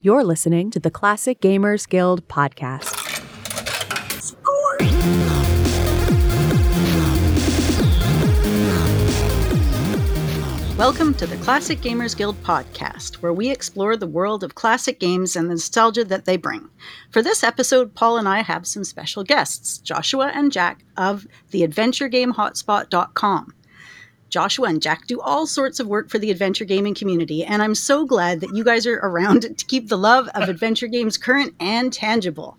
You're listening to the Classic Gamers Guild podcast. Welcome to the Classic Gamers Guild podcast, where we explore the world of classic games and the nostalgia that they bring. For this episode, Paul and I have some special guests, Joshua and Jack of the AdventureGameHotspot.com. Joshua and Jack do all sorts of work for the adventure gaming community, and I'm so glad that you guys are around to keep the love of adventure games current and tangible.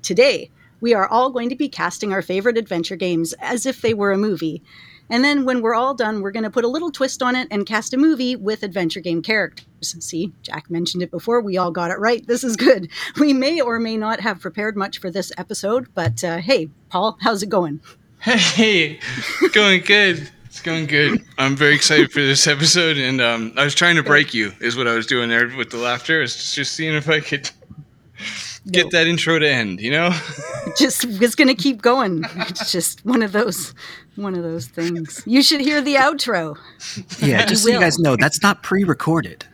Today, we are all going to be casting our favorite adventure games as if they were a movie. And then when we're all done, we're going to put a little twist on it and cast a movie with adventure game characters. See, Jack mentioned it before. We all got it right. This is good. We may or may not have prepared much for this episode, but hey, Paul, how's it going? Hey, going good. It's going good. I'm very excited for this episode, and I was trying to break you, is what I was doing there with the laughter. It's just seeing if I could get that intro to end, you know? It's going to keep going. It's just one of those things. You should hear the outro. Yeah, just so you guys know, that's not pre-recorded.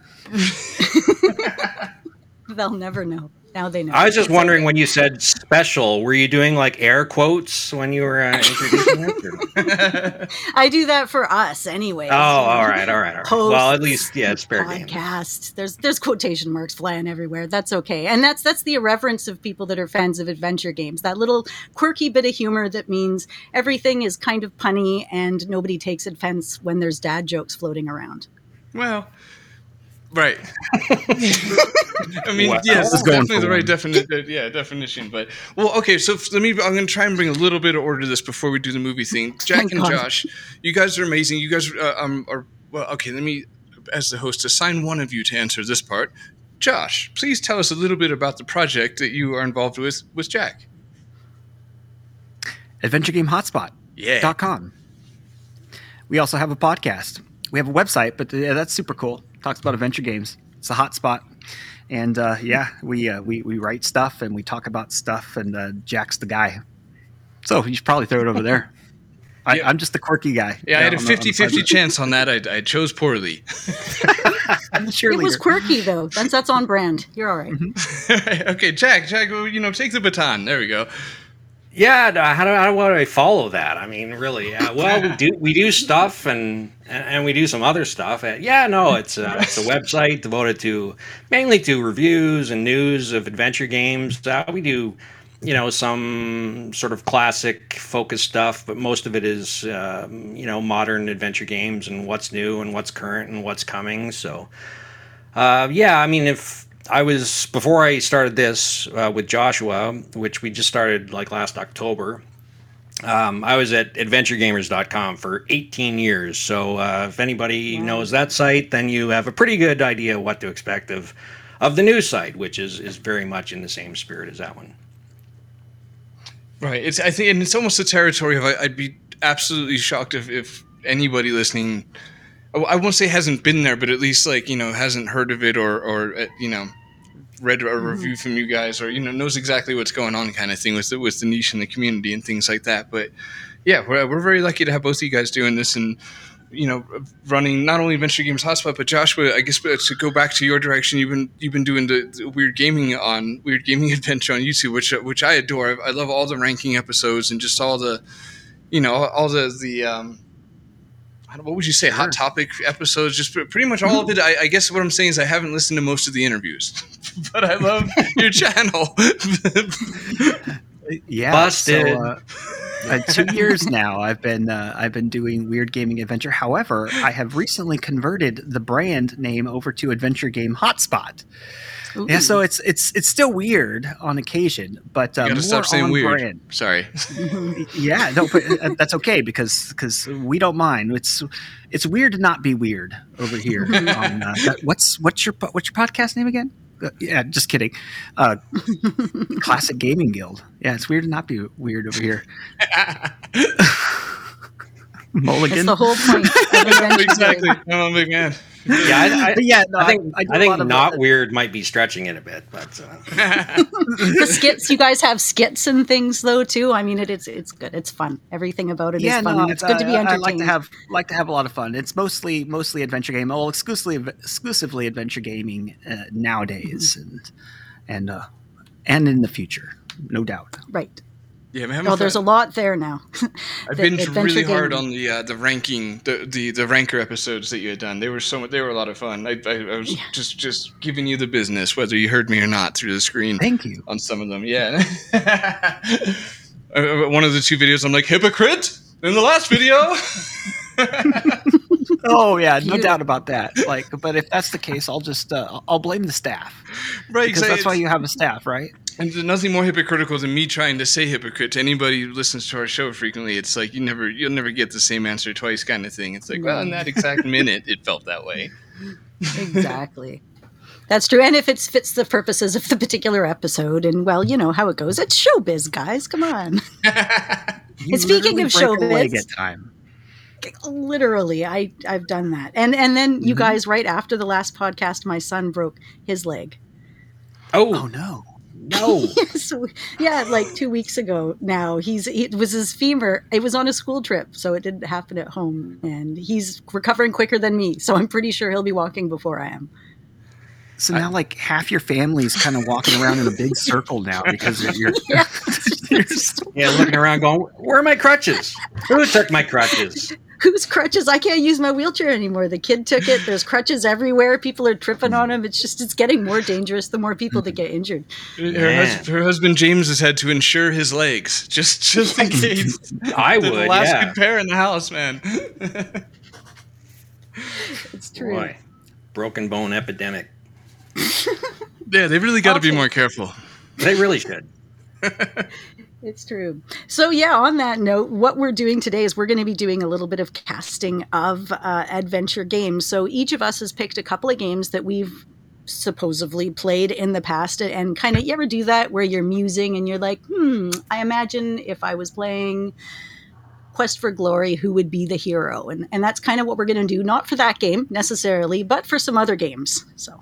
They'll never know. Now they know. I was just wondering, when you said special, were you doing like air quotes when you were introducing it? I do that for us anyway. Oh, all right. Posts, well, at least, yeah, it's fair game. Podcast. There's quotation marks flying everywhere. That's okay. And that's the irreverence of people that are fans of adventure games. That little quirky bit of humor that means everything is kind of punny and nobody takes offense when there's dad jokes floating around. Well... Right. I mean, wow. Yes, that's definitely the right definition. But, well, okay, so I'm going to try and bring a little bit of order to this before we do the movie thing. Jack and Josh, you guys are amazing. You guys are, well, okay, let me, as the host, assign one of you to answer this part. Josh, please tell us a little bit about the project that you are involved with Jack. AdventureGameHotspot.com. We also have a podcast. We have a website, but that's super cool. Talks about adventure games. It's a hot spot, and we write stuff and we talk about stuff, and Jack's the guy, so you should probably throw it over there. I'm just the quirky guy. Yeah, I had a 50-50 chance on that. I chose poorly. It was quirky though. That's on brand. You're all right. Mm-hmm. Okay, Jack, you know, take the baton. There we go. Yeah, how do I follow that? I mean, really? Well, we do stuff, and we do some other stuff. It's a website devoted to mainly to reviews and news of adventure games. We do, you know, some sort of classic focused stuff, but most of it is modern adventure games and what's new and what's current and what's coming. So, I mean, before I started this with Joshua, which we just started like last October, I was at AdventureGamers.com for 18 years. So if anybody knows that site, then you have a pretty good idea what to expect of the new site, which is very much in the same spirit as that one. Right. It's, I think, and it's almost the territory of I'd be absolutely shocked if anybody listening, I won't say hasn't been there, but at least, like, you know, hasn't heard of it or you know, read a review from you guys, or, you know, knows exactly what's going on kind of thing with the niche and the community and things like that. But yeah, we're very lucky to have both of you guys doing this and, you know, running not only Adventure Games Hotspot, but Joshua, I guess to go back to your direction, you've been doing the Weird Gaming Adventure on YouTube, which I adore. I love all the ranking episodes and just all the, you know, all the what would you say? Sure. Hot topic episodes, just pretty much all of it. I guess what I'm saying is I haven't listened to most of the interviews, but I love your channel. Yeah, busted. So, 2 years now, I've been doing Weird Gaming Adventure. However, I have recently converted the brand name over to Adventure Game Hotspot. Ooh. Yeah, so it's still weird on occasion, but you gotta stop saying weird. Brand. Sorry. Yeah, no, but that's okay because we don't mind. It's weird to not be weird over here. What's your podcast name again? Yeah, just kidding. Classic Gaming Guild. Yeah, it's weird to not be weird over here. Mulligan. That's the whole point. Exactly. I'm a big man. I think not weird might be stretching it a bit, but the skits, you guys have skits and things though too. I mean, it's good, it's fun. Everything about it is fun. No, it's good to be entertained. I like to have a lot of fun. It's mostly adventure game, well, exclusively adventure gaming nowadays, mm-hmm. and in the future, no doubt. Right. Yeah, there's a lot there now. I've binged really hard on the ranking, the ranker episodes that you had done. They were a lot of fun. I was just giving you the business, whether you heard me or not, through the screen. Thank you. On some of them, yeah. One of the two videos, I'm like, hypocrite in the last video. Oh yeah, no doubt about that. Like, but if that's the case, I'll just I'll blame the staff, right? Because that's why you have a staff, right? And there's nothing more hypocritical than me trying to say hypocrite to anybody who listens to our show frequently. It's like you'll never get the same answer twice, kind of thing. It's like, well, in that exact minute, it felt that way. Exactly. That's true. And if it fits the purposes of the particular episode, and well, you know how it goes. It's showbiz, guys. Come on. And speaking of showbiz, at time. Literally, I've done that, and then you mm-hmm. guys, right after the last podcast, my son broke his leg. Oh no. No. So, yeah, like 2 weeks ago now. It was his femur. It was on a school trip, so it didn't happen at home. And he's recovering quicker than me, so I'm pretty sure he'll be walking before I am. So now, like, half your family's kind of walking around in a big circle now because of your... Yeah, yeah, looking around going, where are my crutches? Who took my crutches? Whose crutches? I can't use my wheelchair anymore. The kid took it. There's crutches everywhere. People are tripping on them. It's getting more dangerous the more people that get injured. Her husband James has had to insure his legs just in case. I would. The last good pair in the house, man. It's true. Boy, broken bone epidemic. Yeah, they really got to be more careful. They really should. It's true. So yeah, on that note, what we're doing today is we're going to be doing a little bit of casting of adventure games. So each of us has picked a couple of games that we've supposedly played in the past, and kind of, you ever do that where you're musing and you're like, I imagine if I was playing Quest for Glory, who would be the hero? And that's kind of what we're going to do, not for that game necessarily, but for some other games. So...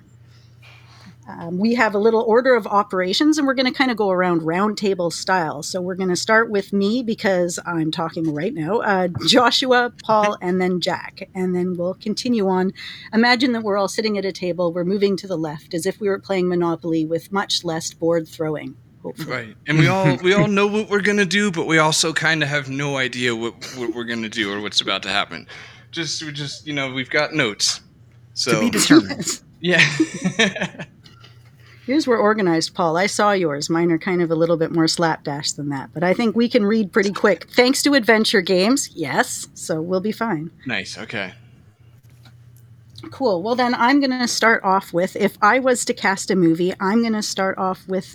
we have a little order of operations, and we're going to kind of go around round table style. So we're going to start with me because I'm talking right now, Joshua, Paul, and then Jack. And then we'll continue on. Imagine that we're all sitting at a table. We're moving to the left as if we were playing Monopoly with much less board throwing. Hopefully. Right. And we all know what we're going to do, but we also kind of have no idea what we're going to do or what's about to happen. We just, you know, we've got notes. So. To be determined. Yeah. Yours were organized, Paul. I saw yours. Mine are kind of a little bit more slapdash than that. But I think we can read pretty quick. Thanks to adventure games. Yes. So we'll be fine. Nice. Okay. Cool. Well, then I'm going to start off with, if I was to cast a movie, I'm going to start off with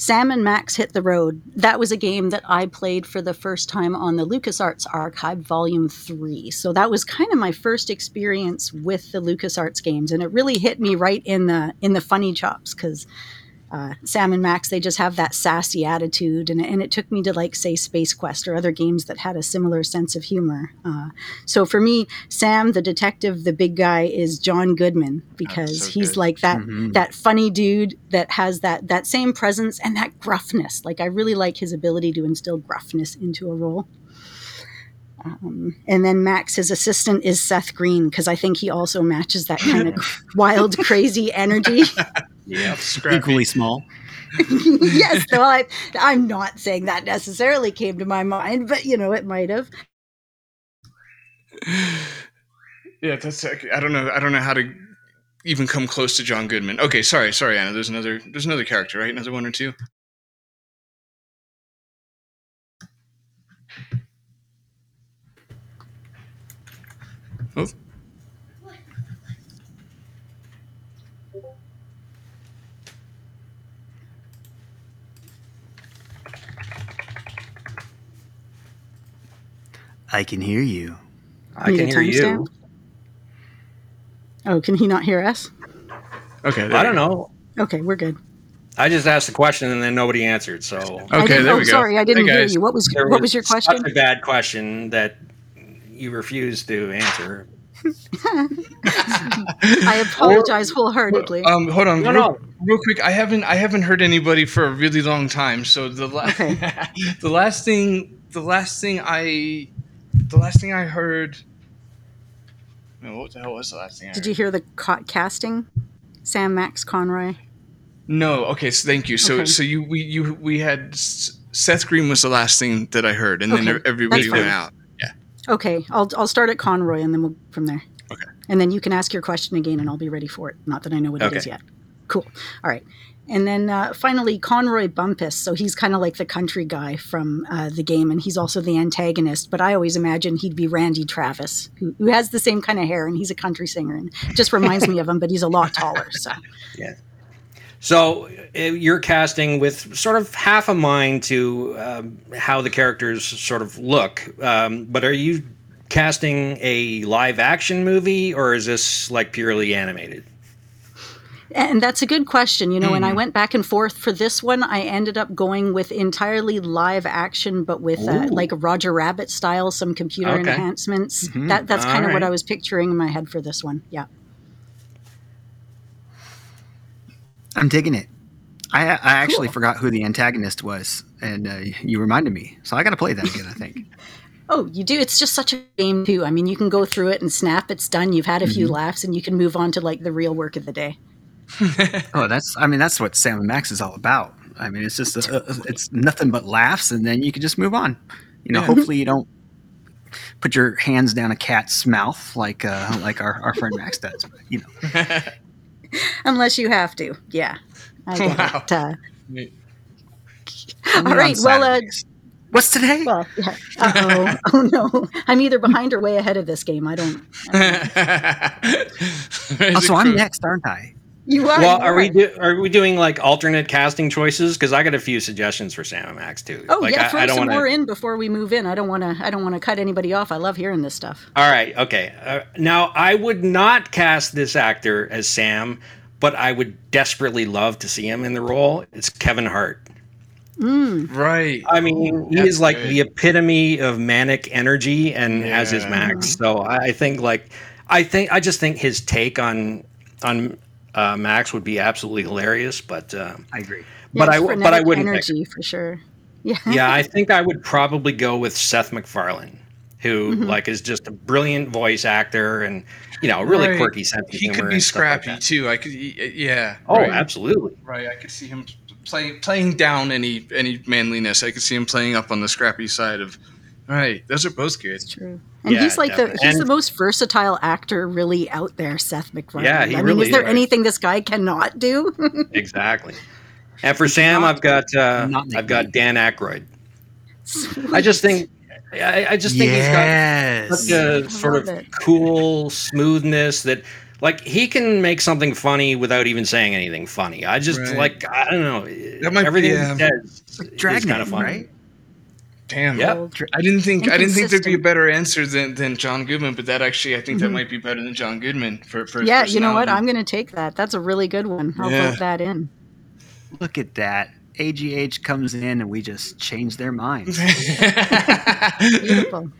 Sam and Max Hit the Road. That was a game that I played for the first time on the LucasArts Archive, Volume 3. So that was kind of my first experience with the LucasArts games, and it really hit me right in the funny chops, because Sam and Max, they just have that sassy attitude, and it took me to, like, say, Space Quest or other games that had a similar sense of humor. So for me, Sam, the detective, the big guy, is John Goodman, because he's good. Like that mm-hmm. that funny dude that has that same presence and that gruffness. Like, I really like his ability to instill gruffness into a role. And then Max, his assistant, is Seth Green, because I think he also matches that kind of wild, crazy energy. Yeah, equally small. Yes, well, I'm not saying that necessarily came to my mind, but, you know, it might have. Yeah, that's. I don't know how to even come close to John Goodman. Okay, sorry, Anna. There's another character, right? Another one or two. Oh. I can hear you. I can hear you. Down? Oh, can he not hear us? Okay. I don't know. Okay, we're good. I just asked the question and then nobody answered. So okay, there we go. Sorry, I didn't hear you. What was your question? Such a bad question that you refused to answer. I apologize wholeheartedly. Hold on, real quick. I haven't heard anybody for a really long time. So the last thing I heard. Man, what the hell was the last thing? Did you hear the casting? Sam Max Conroy. No. Okay. So thank you. So okay. So we had Seth Green was the last thing that I heard, and then everybody went out. Yeah. Okay. I'll start at Conroy, and then we'll from there. Okay. And then you can ask your question again, and I'll be ready for it. Not that I know what it is yet. Cool. All right. And then finally, Conroy Bumpus. So he's kind of like the country guy from the game, and he's also the antagonist. But I always imagine he'd be Randy Travis, who has the same kind of hair, and he's a country singer, and just reminds me of him. But he's a lot taller. So yeah. So you're casting with sort of half a mind to how the characters sort of look. But are you casting a live action movie, or is this like purely animated? And that's a good question, you know, and I went back and forth for this one. I ended up going with entirely live action, but with like a Roger Rabbit style, some computer enhancements. Mm-hmm. That's kind of what I was picturing in my head for this one. Yeah. I'm digging it. I actually forgot who the antagonist was, and you reminded me. So I got to play that again, I think. Oh, you do? It's just such a game, too. I mean, you can go through it and snap. It's done. You've had a few laughs, and you can move on to, like, the real work of the day. That's what Sam and Max is all about. I mean, it's just it's nothing but laughs, and then you can just move on. You know, hopefully you don't put your hands down a cat's mouth like our friend Max does. But, you know, unless you have to, yeah. I get it. All right. Well, what's today? Well, yeah. Oh no! I'm either behind or way ahead of this game. I don't know. Also, I'm next, aren't I? You are. Well, are we doing like alternate casting choices? Because I got a few suggestions for Sam and Max too. Oh like, yeah, throw some more in before we move in. I don't want to cut anybody off. I love hearing this stuff. All right, okay. Now I would not cast this actor as Sam, but I would desperately love to see him in the role. It's Kevin Hart. Mm. Right. I mean, he is like the epitome of manic energy, and as is Max. So I just think his take on Max would be absolutely hilarious, but I agree. But I wouldn't energy pick. For sure. Yeah. Yeah, I think I would probably go with Seth MacFarlane, who is just a brilliant voice actor and really quirky sense of humor. He could be scrappy like too. I could, yeah. Oh, right. Absolutely. Right, I could see him playing down any manliness. I could see him playing up on the scrappy side of. Right, those are both good. It's true, and he's like he's the most versatile actor really out there, Seth MacFarlane. Yeah, he really is. There anything this guy cannot do? Exactly. And for Sam, I've got Dan Aykroyd. Sweet. I just think he's got such a sort of cool smoothness that. Like, he can make something funny without even saying anything funny. I just, I don't know. That might everything he says is kind of funny. Right? Damn. Yep. I didn't think there'd be a better answer than John Goodman, but that actually, I think that might be better than John Goodman for his personality. You know what? I'm going to take that. That's a really good one. I'll vote that in. Look at that. AGH comes in and we just change their minds. Beautiful.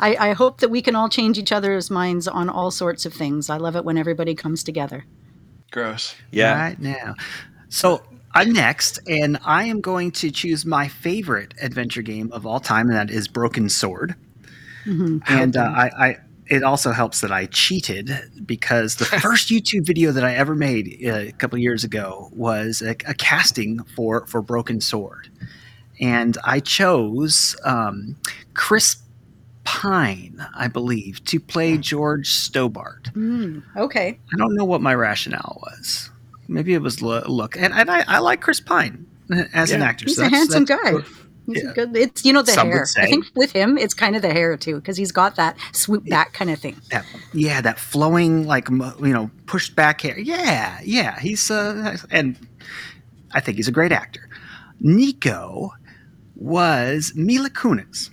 I hope that we can all change each other's minds on all sorts of things. I love it when everybody comes together. Gross. Yeah. Right now. So I'm next, and I am going to choose my favorite adventure game of all time, and that is Broken Sword. Mm-hmm. And it also helps that I cheated because the first YouTube video that I ever made a couple of years ago was a casting for Broken Sword. And I chose Chris Pine, I believe, to play George Stobart. Okay. I don't know what my rationale was. Maybe it was look. And I like Chris Pine as an actor. He's a handsome guy. He's a good, it's, you know, the hair. I think with him, it's kind of the hair, too, because he's got that swoop back kind of thing. That flowing, like, pushed back hair. Yeah. He's and I think he's a great actor. Nico was Mila Kunis.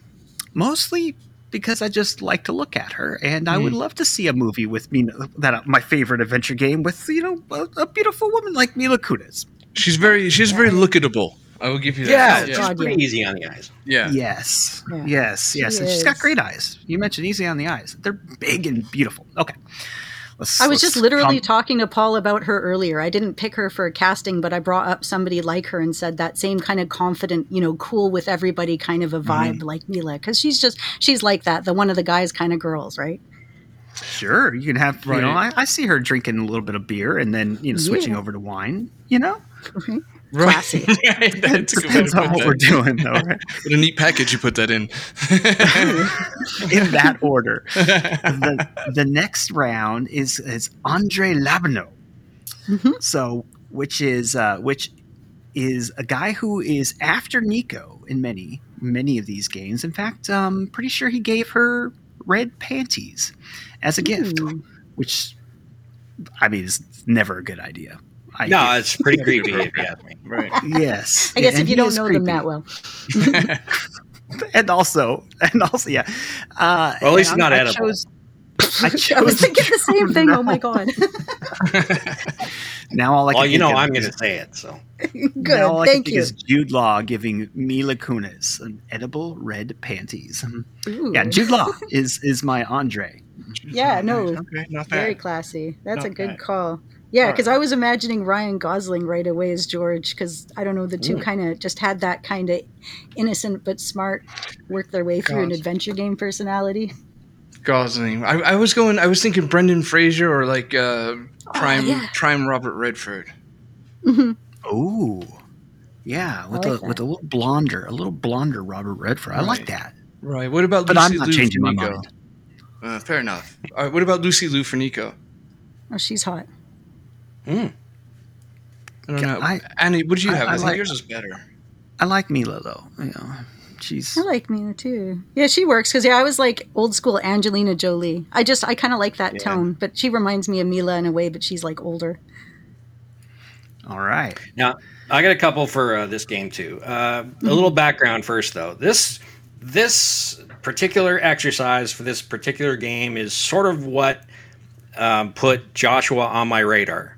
Mostly because I just like to look at her, and I would love to see a movie with my favorite adventure game with a beautiful woman like Mila Kunis. She's very lookable. I will give you that. Yeah, she's pretty easy on the eyes. Yeah. Yes. And she's got great eyes. You mentioned easy on the eyes. They're big and beautiful. Okay. I was just literally talking to Paul about her earlier. I didn't pick her for a casting, but I brought up somebody like her and said that same kind of confident, you know, cool with everybody kind of a vibe like Mila. Because she's like that, the one of the guys kind of girls, right? Sure. You can have, you know, I see her drinking a little bit of beer and then, you know, switching over to wine, you know? Okay. Right. Classy. It depends on what we're doing, though, right? What a neat package you put that in. In that order. The next round is Andre Labano. Mm-hmm. So, which is a guy who is after Nico in many of these games. In fact, I'm pretty sure he gave her red panties as a gift, which, I mean, is never a good idea. It's pretty creepy if you ask me. Right. Yes. I guess if you don't know them that well. and also, yeah. Well, at least not edible. I was thinking the same thing. No. Oh my god. Now all I can I'm going to say it. So good. All I thank can you. Is Jude Law giving Mila Kunis an edible red panties. Ooh. Yeah, Jude Law is my Andre. Yeah, no, okay, not bad. Very classy. That's not a good bad. Call. Yeah, because I was imagining Ryan Gosling right away as George, because I don't know, the two kind of just had that kind of innocent but smart, work their way through an adventure game personality. Gosling, I was thinking Brendan Fraser or like prime Robert Redford. Mm-hmm. Oh, yeah, with a little blonder Robert Redford. Right. I like that. Right. What about? But Lucy I'm not Lou changing my Nico? Mind. Fair enough. All right, what about Lucy Liu for Nico? Oh, she's hot. I don't know. Annie, what did you have? I think yours is better. I like Mila though. You know, I like Mila too. Yeah, she works because I was like old school Angelina Jolie. I kind of like that tone, but she reminds me of Mila in a way, but she's like older. All right. Now I got a couple for this game too. A little background first though. This particular exercise for this particular game is sort of what put Joshua on my radar.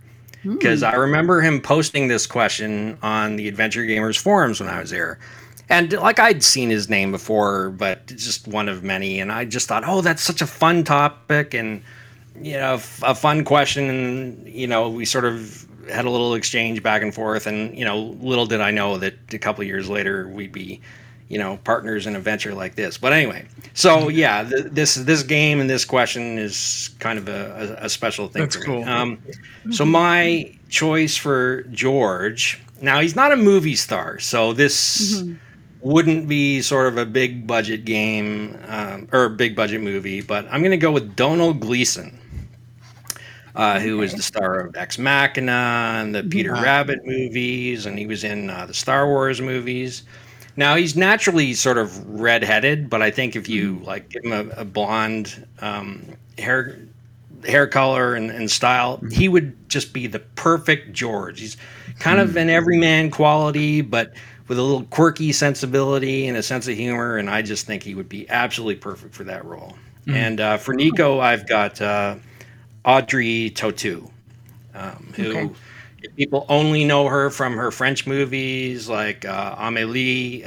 Because I remember him posting this question on the Adventure Gamers forums when I was there. And like I'd seen his name before, but it's just one of many. And I just thought, oh, that's such a fun topic and, you know, a fun question. And, you know, we sort of had a little exchange back and forth. And, you know, little did I know that a couple of years later we'd be, you know, partners in a venture like this. But anyway, so yeah, this game and this question is kind of a special thing. That's for me. Cool. So my choice for George, now he's not a movie star, so this wouldn't be sort of a big budget game or a big budget movie, but I'm going to go with Donald Gleason, who is the star of Ex Machina and the Peter Rabbit movies, and he was in the Star Wars movies. Now, he's naturally sort of redheaded, but I think if you like give him a blonde hair color and style, he would just be the perfect George. He's kind of an everyman quality, but with a little quirky sensibility and a sense of humor, and I just think he would be absolutely perfect for that role. And for Nico, I've got Audrey Tautou, who... Okay. People only know her from her French movies like Amélie.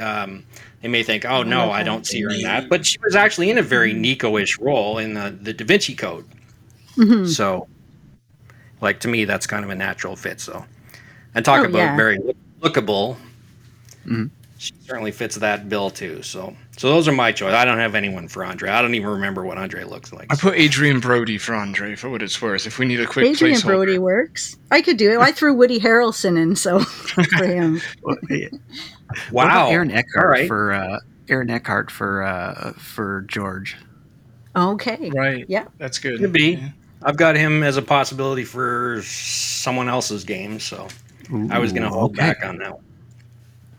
They may think, oh, no, I don't see her in that. But she was actually in a very Nico-ish role in the Da Vinci Code. Mm-hmm. So, like, to me, that's kind of a natural fit. So, and talk about very lookable. Mm-hmm. She certainly fits that bill, too. So those are my choice. I don't have anyone for Andre. I don't even remember what Andre looks like. I put Adrian Brody for Andre, for what it's worth, if we need a quick placeholder. Adrian Brody works. I could do it. I threw Woody Harrelson in, so for him. Wow. Aaron Eckhart for George. Okay. Right. Yeah. That's good. Could be. Yeah. I've got him as a possibility for someone else's game, so I was going to hold back on that one.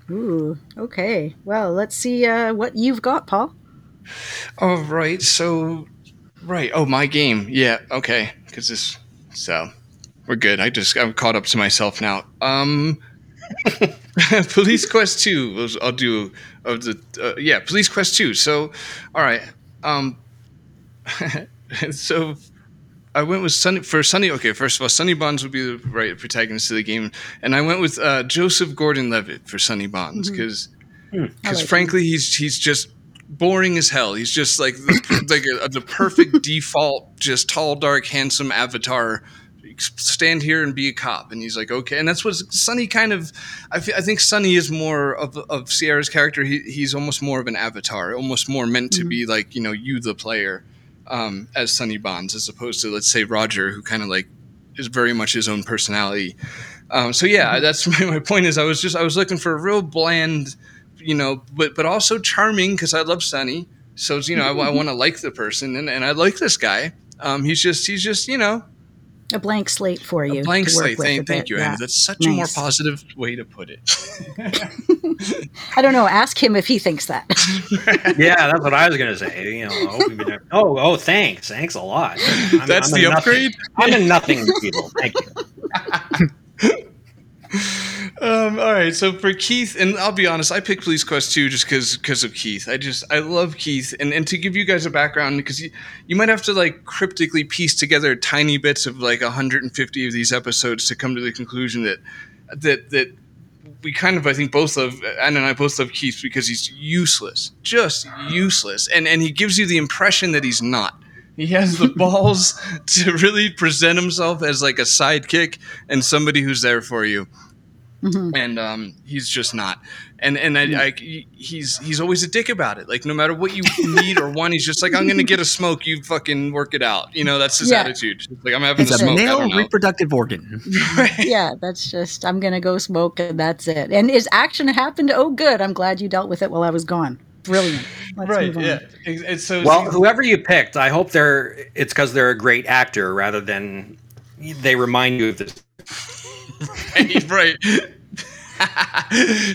Ooh, okay. Well, let's see what you've got, Paul. All right. So, my game. Yeah. Okay. So we're good. I'm caught up to myself now. Police Quest 2. I'll do Police Quest 2. So, all right. So I went with Sonny for Sonny. Okay, first of all, Sonny Bonds would be the right protagonist of the game, and I went with Joseph Gordon-Levitt for Sonny Bonds because frankly, he's just boring as hell. He's just like the, the perfect default, just tall, dark, handsome avatar. Stand here and be a cop, and he's like, okay, and that's what Sonny kind of. I think Sonny is more of Sierra's character. He's almost more of an avatar, almost more meant to be like, you know, you the player, as Sonny Bonds, as opposed to, let's say, Roger, who kind of like is very much his own personality. So yeah, that's my point. Is I was looking for a real bland, you know, but also charming, because I love Sonny. So you know, I want to like the person, and I like this guy. He's just you know. A blank slate for you. A blank slate. Thank you, Andy. Yeah. That's such a more positive way to put it. I don't know. Ask him if he thinks that. Yeah, that's what I was going to say. You know, I hope you've never... Oh, thanks. Thanks a lot. That's the upgrade? I'm in nothing, people. Thank you. All right, so for Keith, and I'll be honest, I picked Police Quest 2 just because of Keith. I love Keith, and to give you guys a background, because you might have to like cryptically piece together tiny bits of like 150 of these episodes to come to the conclusion that we kind of, I think, both love, Anna and I both love Keith because he's useless, just useless, and he gives you the impression that he's not. He has the balls to really present himself as like a sidekick and somebody who's there for you. Mm-hmm. And he's just not. He's always a dick about it. Like, no matter what you need or want, he's just like, I'm going to get a smoke. You fucking work it out. You know, that's his attitude. Like, I'm having a smoke. It's a male reproductive organ. Right? Yeah, that's just, I'm going to go smoke and that's it. And his action happened. Oh, good. I'm glad you dealt with it while I was gone. Brilliant. Let's move on. Yeah. Well, whoever you picked, I hope it's because they're a great actor rather than they remind you of this. Right.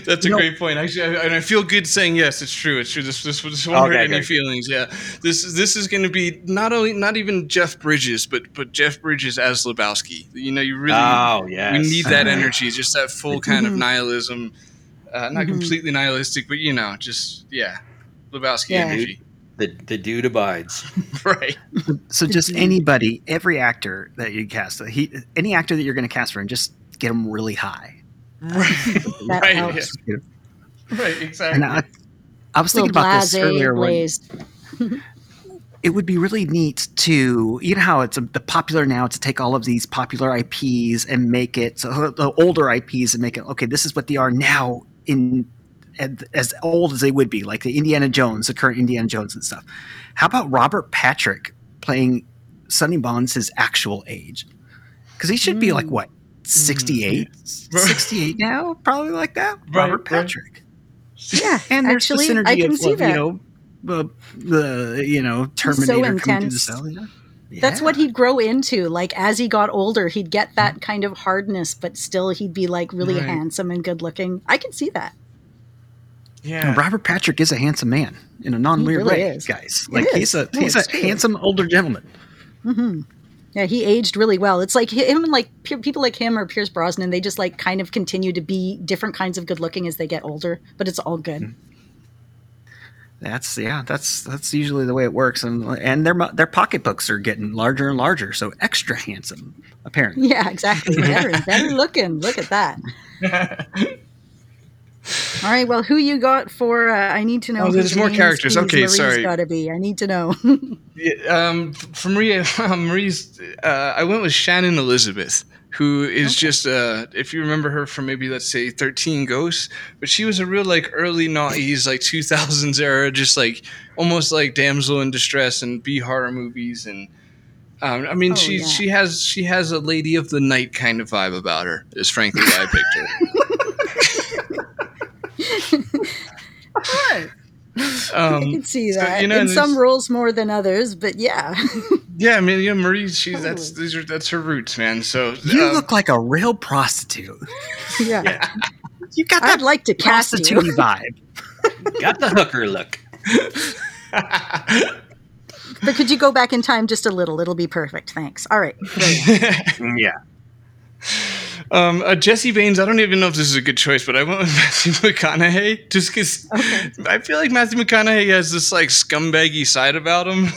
That's a great point. Actually, and I feel good saying yes. It's true. It's true. This won't hurt any feelings. Yeah. This is going to be not even Jeff Bridges, but Jeff Bridges as Lebowski. You know, you really we need that energy, just that full kind of nihilism, not completely nihilistic, but you know, just Lebowski energy. The dude abides. Right. So just anybody, every actor that you cast, any actor that you're going to cast for him, just get them really high. Right. Right, exactly. And I was thinking about this earlier. It would be really neat to, you know how it's the popular now to take all of these popular IPs and make it, so the older IPs and make it, okay, this is what they are now in as old as they would be, like the current Indiana Jones and stuff. How about Robert Patrick playing Sonny Bonds his actual age? Because he should be like, what, 68? 68 now? Probably like that? Right, Robert Patrick. Right. Yeah, and there's actually, the synergy I can see that. Terminator coming through the cell. Yeah. That's what he'd grow into. Like, as he got older, he'd get that kind of hardness, but still he'd be like really handsome and good looking. I can see that. Yeah, and Robert Patrick is a handsome man in a non-weird way, guys. Like he's a handsome older gentleman. Mm-hmm. Yeah, he aged really well. It's like him, like people like him or Pierce Brosnan. They just like kind of continue to be different kinds of good looking as they get older, but it's all good. That's usually the way it works, and their pocketbooks are getting larger and larger, so extra handsome apparently. Yeah, exactly. Better looking. Look at that. All right, well, who you got for I need to know. Oh, there's more characters. Okay, Marie's sorry. Got to be. I need to know. For Marie's, I went with Shannon Elizabeth, who is just, if you remember her from maybe, let's say, 13 Ghosts, but she was a real, like, early noughties, like, 2000s era, just, like, almost like damsel in distress and B-horror movies. And, I mean, she has a Lady of the Night kind of vibe about her, is frankly why I picked her. Right. I can see that, so, you know, in some roles more than others, but yeah. I mean, you know, Marie, that's her roots, man. So you look like a real prostitute. Yeah. You got that. I'd like to cast you. Vibe. Got the hooker look. But could you go back in time just a little? It'll be perfect. Thanks. All right. Yeah. Jesse Baines, I don't even know if this is a good choice, but I went with Matthew McConaughey just because I feel like Matthew McConaughey has this like scumbaggy side about him.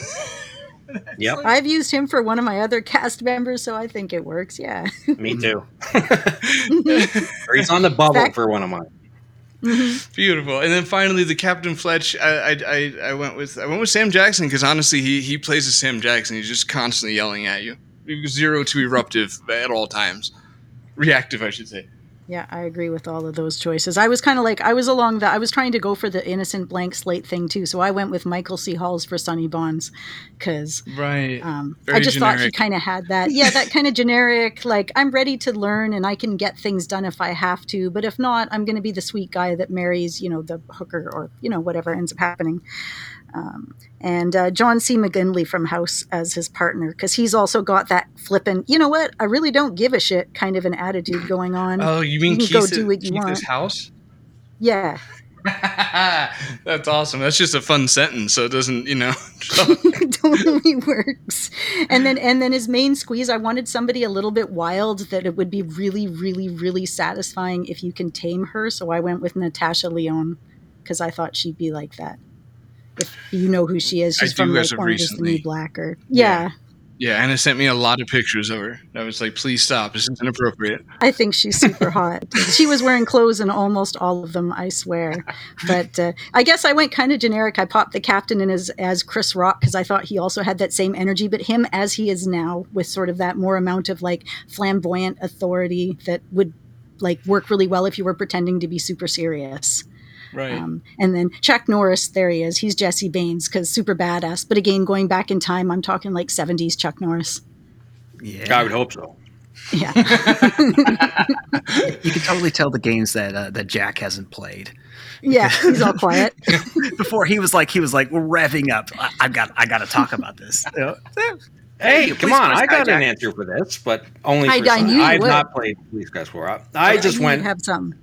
Yep. Like, I've used him for one of my other cast members, so I think it works. Yeah. Me too. Or he's on the bubble for one of mine. Mm-hmm. Beautiful. And then finally, the Captain Fletch. I went with Sam Jackson because honestly, he plays as Sam Jackson. He's just constantly yelling at you. Zero to eruptive at all times. Reactive, I should say. Yeah, I agree with all of those choices. I was kind of like, I was trying to go for the innocent blank slate thing too. So I went with Michael C. Hall's for Sonny Bonds because I just thought he kind of had that. Yeah, that kind of generic, like, I'm ready to learn and I can get things done if I have to. But if not, I'm going to be the sweet guy that marries, the hooker or, whatever ends up happening. And John C. McGinley from House as his partner, because he's also got that flippin', you know what, I really don't give a shit kind of an attitude going on. Oh, you mean Keith's House? Yeah. That's awesome. That's just a fun sentence, so it doesn't, totally works. And then his main squeeze, I wanted somebody a little bit wild that it would be really, really, really satisfying if you can tame her, so I went with Natasha Lyonne, because I thought she'd be like that. If you know who she is, she's from like Orange Is the New Black. Yeah, Anna sent me a lot of pictures of her. I was like, please stop. This is inappropriate. I think she's super hot. She was wearing clothes in almost all of them, I swear. But I guess I went kind of generic. I popped the captain in as Chris Rock because I thought he also had that same energy, but him as he is now with sort of that more amount of like flamboyant authority that would like work really well if you were pretending to be super serious. Right. And then Chuck Norris, there he is. He's Jesse Baines because super badass. But again, going back in time, I'm talking like 70s Chuck Norris. Yeah, I would hope so. Yeah. You can totally tell the games that Jack hasn't played. Yeah, he's all quiet. Before he was like, we're revving up. I got to talk about this. Hey, come on! I got an answer for this, but only for some. I've not played Police Quest 4. I just went. Have some.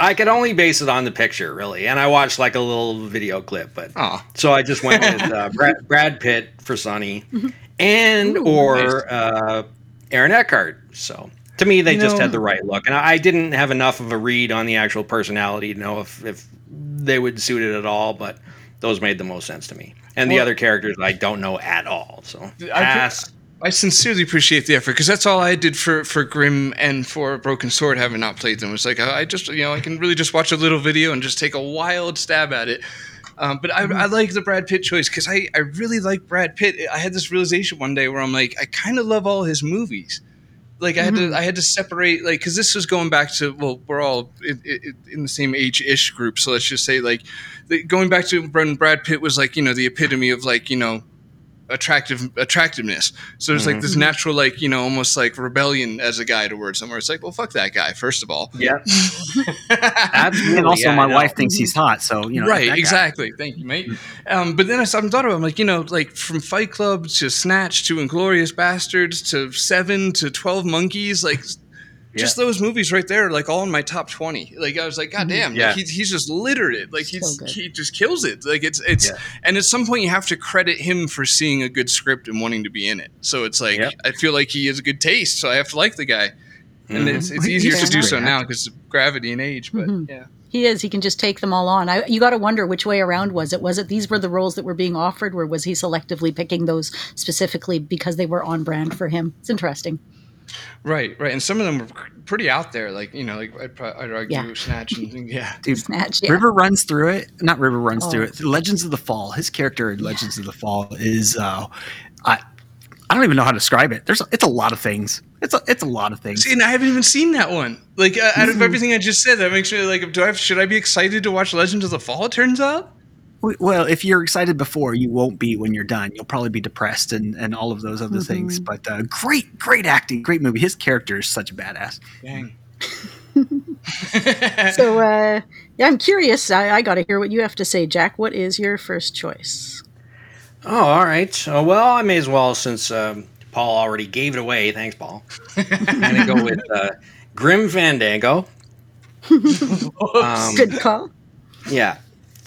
I could only base it on the picture, really, and I watched like a little video clip. But so I just went with Brad Pitt for Sonny, and Aaron Eckhart. So to me, they just had the right look, and I didn't have enough of a read on the actual personality to know if they would suit it at all. But those made the most sense to me, and the other characters I don't know at all. So I sincerely appreciate the effort because that's all I did for Grimm and for Broken Sword, having not played them. It's like I just, I can really just watch a little video and just take a wild stab at it. But I like the Brad Pitt choice because I really like Brad Pitt. I had this realization one day where I'm like, I kind of love all his movies. Like I had to separate, like, because this was going back to, well, we're all in the same age-ish group, so let's just say like going back to when Brad Pitt was like the epitome of like attractiveness. So there's like this natural like almost like rebellion as a guy towards somewhere. It's like, well, fuck that guy first of all. Yeah. Absolutely. And also my wife thinks he's hot, so right, exactly. Thank you, mate. But then I thought about him, like like from Fight Club to Snatch to Inglourious Bastards to Seven to 12 Monkeys, like just those movies right there, like all in my top 20. Like I was like, God damn, like, he's just littered it. Like he just kills it. Like it's and at some point you have to credit him for seeing a good script and wanting to be in it. So it's like I feel like he has a good taste, so I have to like the guy. And it's easier to do so now because of gravity and age. But yeah. He is. He can just take them all on. You got to wonder which way around was it? Was it these were the roles that were being offered, or was he selectively picking those specifically because they were on brand for him? It's interesting. Right, and some of them were pretty out there, like I'd argue Snatch and things. Snatch. Yeah. Not River Runs Through It. Legends of the Fall. His character in Legends of the Fall is I don't even know how to describe it. It's a lot of things. It's a lot of things. See, and I haven't even seen that one. Like out of everything I just said, that makes me like, should I be excited to watch Legends of the Fall? It turns out. Well, if you're excited before, you won't be when you're done. You'll probably be depressed and all of those other things. But great acting, great movie. His character is such a badass. Dang. So, I'm curious. I got to hear what you have to say, Jack. What is your first choice? Oh, all right. Well, I may as well, since Paul already gave it away. Thanks, Paul. I'm going to go with Grim Fandango. Good call. Yeah.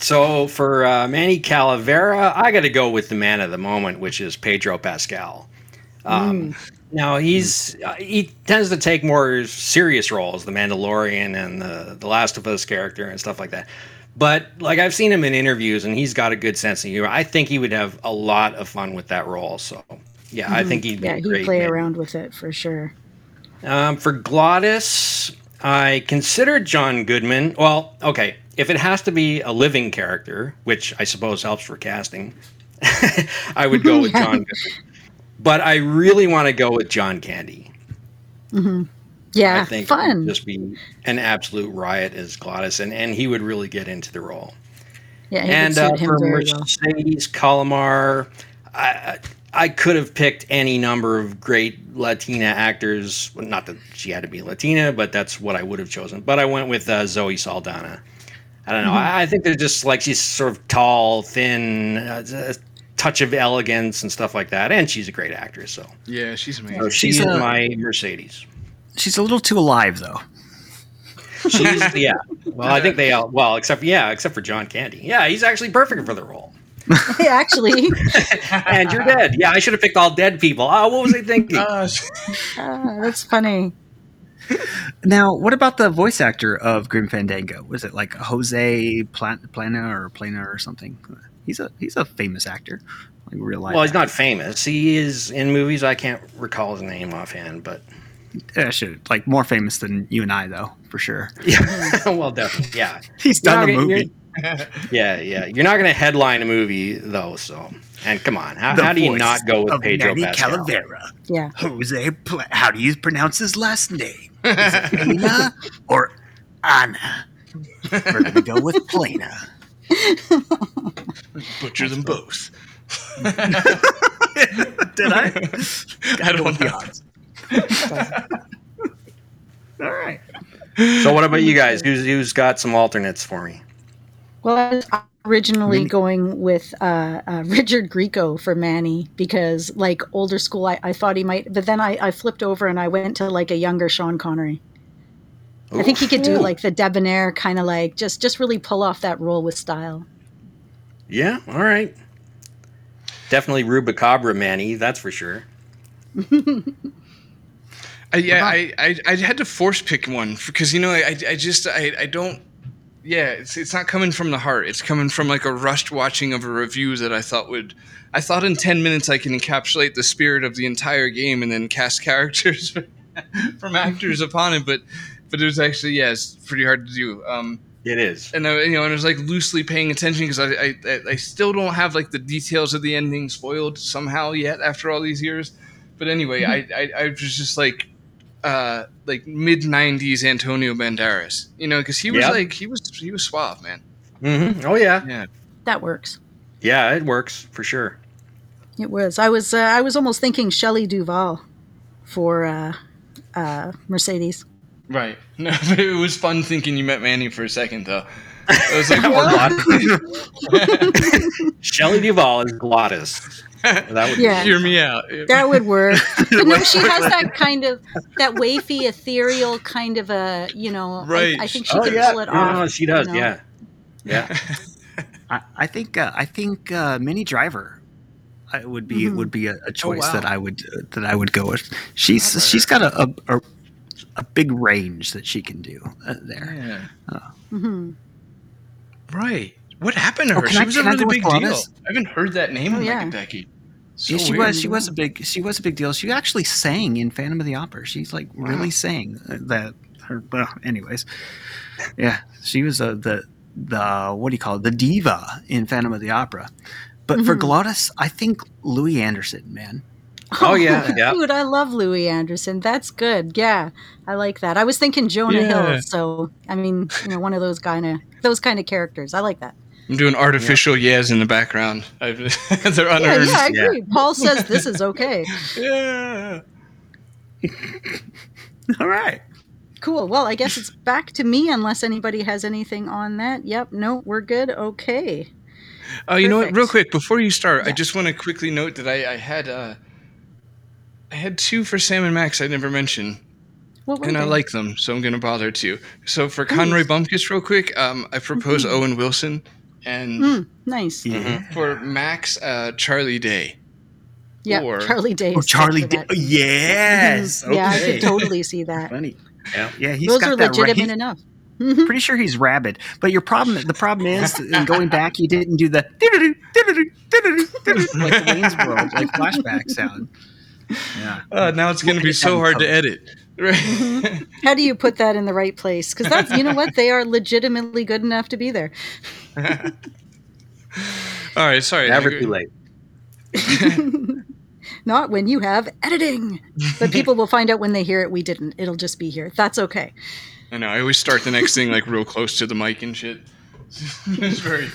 So for Manny Calavera, I got to go with the man of the moment, which is Pedro Pascal. Now, he tends to take more serious roles, the Mandalorian and the Last of Us character and stuff like that. But like, I've seen him in interviews, and he's got a good sense of humor. I think he would have a lot of fun with that role. So, yeah, I think he'd be great. He'd play around with it for sure. For Glottis, I considered John Goodman. Well, okay, if it has to be a living character, which I suppose helps for casting, I would go with John Goodman. But I really want to go with John Candy. Mm-hmm. Yeah, I think fun. It would just be an absolute riot as Glottis, and he would really get into the role. Yeah, and for Mercedes Calamar, I could have picked any number of great Latina actors. Well, not that she had to be Latina, but that's what I would have chosen. But I went with Zoe Saldana. I don't know. Mm-hmm. I think they're just like, she's sort of tall, thin, a touch of elegance and stuff like that. And she's a great actress. So yeah, she's amazing. So she's my Mercedes. She's a little too alive, though. She's, yeah. Well, I think they all, well, except for John Candy. Yeah, he's actually perfect for the role. Actually. And you're dead. Yeah, I should have picked all dead people. Oh, what was I thinking? That's funny. Now, what about the voice actor of Grim Fandango? Was it like Jose Plana or something? He's a famous actor. Like real life. Well, he's not famous. He is in movies. I can't recall his name offhand, but... like more famous than you and I, though, for sure. Yeah, well, definitely. Yeah, he's done a movie. Yeah. You're not going to headline a movie, though. So, and come on, how do you not go with Pedro Pascal? Calavera. Yeah, Jose. How do you pronounce his last name? Is it Ana or Anna? We're going to go with Plana. Butcher them both. Did I? I don't know. All right. So what about you guys? Who's got some alternates for me? Well, I was originally going with Richard Grieco for Manny because, like, older school, I thought he might. But then I flipped over and I went to, like, a younger Sean Connery. Ooh. I think he could do, like, the debonair kind of, like, just really pull off that role with style. Yeah, all right. Definitely Rubacabra Manny, that's for sure. Yeah, I had to force pick one because, you know, it's not coming from the heart. It's coming from like a rushed watching of a review that I thought in 10 minutes I can encapsulate the spirit of the entire game and then cast characters from actors upon it. But it was actually, it's pretty hard to do. It is. And I was like loosely paying attention because I still don't have like the details of the ending spoiled somehow yet after all these years. But anyway, I was just like, mid '90s Antonio Banderas, you know, because he was he was suave, man. Mm-hmm. Oh yeah, that works. Yeah, it works for sure. It was. I was almost thinking Shelley Duvall for Mercedes. Right. No, but it was fun thinking you met Manny for a second, though. It was like Shelley Duvall is Glottis. That would hear me out. That would work. But no, she has that kind of that wavy, ethereal kind of a, you know. Right. I think she can pull it off. No, she does. You know? Yeah. I think Minnie Driver would be a choice that I would go with. She's got a big range that she can do there. Yeah. Right. What happened to her? She was a really big deal. I haven't heard that name in Mike and Becky. So yeah, she was a big deal. She actually sang in Phantom of the Opera. She's like really sang that. Anyways, yeah, she was the what do you call it? The diva in Phantom of the Opera. But for Glottis, I think Louis Anderson, man. Oh yeah, dude, I love Louis Anderson. That's good. Yeah, I like that. I was thinking Jonah Hill. So I mean, you know, one of those kind of characters. I like that. I'm doing artificial yes in the background. They're unearned. Yeah, I agree. Yeah. Paul says this is okay. Yeah. All right. Cool. Well, I guess it's back to me unless anybody has anything on that. Yep. No, we're good. Okay. You know what? Real quick, before you start, I just want to quickly note that I had two for Sam and Max I never mentioned. And I like them, so I'm going to bother too. So for Conroy Bumpkus, real quick, I propose Owen Wilson. And nice. Mm-hmm. For Max, Charlie Day. Yeah, Charlie Day. Oh, Charlie Day. Yes. Okay. Yeah, I could totally see that. Funny. Yeah, he's those got are that legitimate enough. Mm-hmm. Pretty sure he's rabid. But the problem is, in going back, he didn't do the like the Wayne's World, like flashback sound. Yeah. Now it's going to be so hard to edit. Right? Mm-hmm. How do you put that in the right place? Because that's, you know what, they are legitimately good enough to be there. All right, sorry. Never too late. Not when you have editing. But people will find out when they hear it. We didn't. It'll just be here. That's okay. I know. I always start the next thing like real close to the mic and shit. It's very,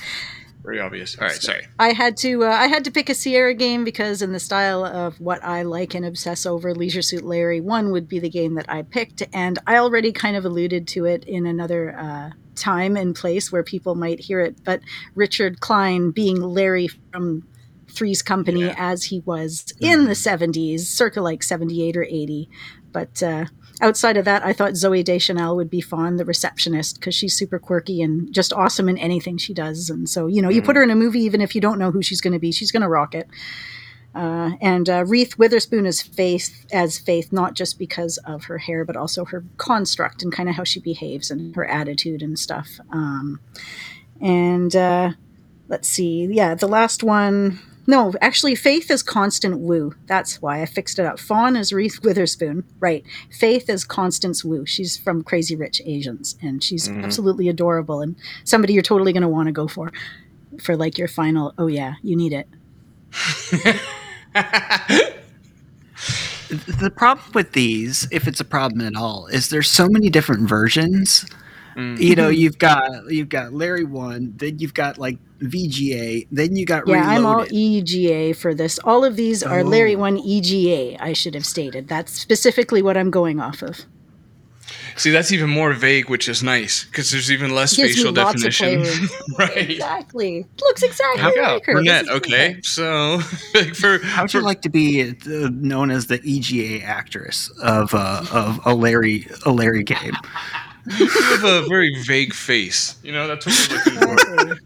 very obvious. All right, sorry. I had to pick a Sierra game because, in the style of what I like and obsess over, Leisure Suit Larry 1 would be the game that I picked, and I already kind of alluded to it in another time and place where people might hear it. But Richard Klein, being Larry from Three's Company, as he was in the 70s, circa like 78 or 80. But outside of that, I thought Zoe Deschanel would be fun, the receptionist, because she's super quirky and just awesome in anything she does. And so, you know, you put her in a movie, even if you don't know who she's going to be, she's going to rock it. And Reese Witherspoon as Faith, not just because of her hair, but also her construct and kind of how she behaves and her attitude and stuff. Let's see. Yeah, the last one. No, actually, Faith is Constant Wu. That's why I fixed it up. Fawn is Reese Witherspoon. Right. Faith is Constance Wu. She's from Crazy Rich Asians, and she's absolutely adorable and somebody you're totally going to want to go for like your final, oh yeah, you need it. The problem with these, if it's a problem at all, is there's so many different versions. You know, you've got Larry 1, then you've got like VGA, then you got Reloaded. Yeah, I'm all EGA for this. All of these are Larry 1 EGA, I should have stated. That's specifically what I'm going off of. See, that's even more vague, which is nice, because there's even less facial definition. Right. Exactly. Looks exactly like her. Burnett, okay. So, how would you like to be known as the EGA actress of a Larry game? You have a very vague face. You know, that's what we're looking for.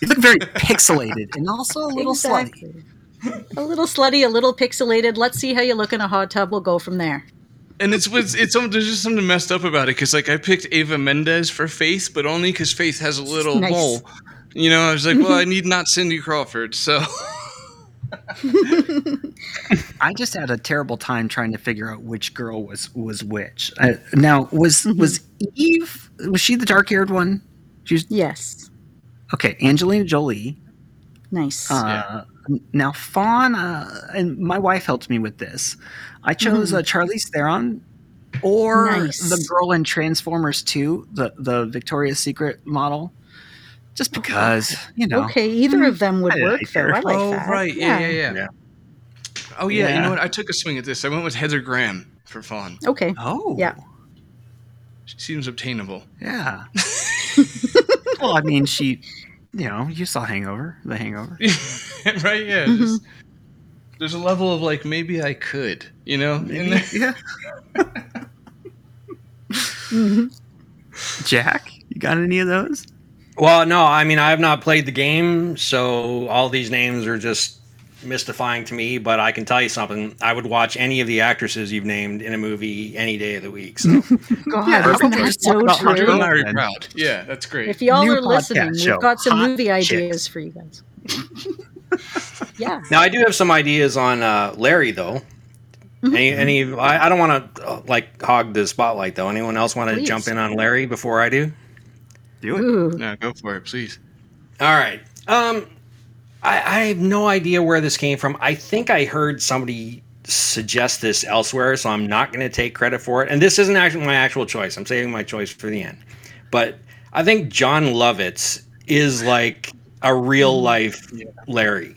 You look very pixelated and also a little slutty. A little slutty, a little pixelated. Let's see how you look in a hot tub. We'll go from there. And it's there's just something messed up about it, because like I picked Eva Mendes for Faith, but only because Faith has a little mole. You know, I was like, well, I need not Cindy Crawford, so... I just had a terrible time trying to figure out which girl was which. Was Eve? Was she the dark-haired one? Yes. Okay, Angelina Jolie. Nice. Now, Fawn, and my wife helped me with this. I chose Charlize Theron or the girl in Transformers 2, the Victoria's Secret model. Just because, you know. Okay, either of them would work, though. I like that. Oh, right. Yeah. Oh, yeah. You know what? I took a swing at this. I went with Heather Graham for Fawn. Okay. Oh. Yeah. She seems obtainable. Yeah. Well, I mean, she, you know, you saw The Hangover. Right, yeah. Mm-hmm. Just, there's a level of, like, maybe I could, you know? Maybe, yeah. Mm-hmm. Jack, you got any of those? Well, no, I mean, I have not played the game, so all these names are just mystifying to me, but I can tell you something. I would watch any of the actresses you've named in a movie any day of the week. So. God, that's so true. Larry Proud. Yeah, that's great. If y'all are listening, we've got some movie ideas for you guys. Yeah. Now, I do have some ideas on Larry, though. Mm-hmm. Any? I don't want to, hog the spotlight, though. Anyone else want to jump in on Larry before I do? Do it. Ooh. No, go for it, please. All right. I have no idea where this came from. I think I heard somebody suggest this elsewhere, so I'm not going to take credit for it. And this isn't actually my actual choice. I'm saving my choice for the end. But I think John Lovitz is like a real-life Larry.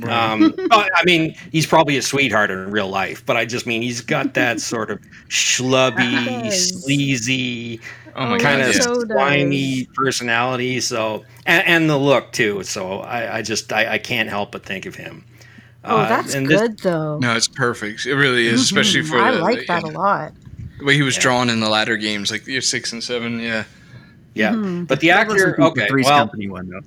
Right. I mean, he's probably a sweetheart in real life, but I just mean he's got that sort of schlubby, sleazy... Oh my kind of slimy personality, so and the look too. So I just can't help but think of him. That's good though. No, it's perfect. It really is, especially for. I like that a lot. The way he was drawn in the latter games, like year 6 and 7. Yeah, yeah. Mm-hmm. But the actor, okay, Three's Company one though.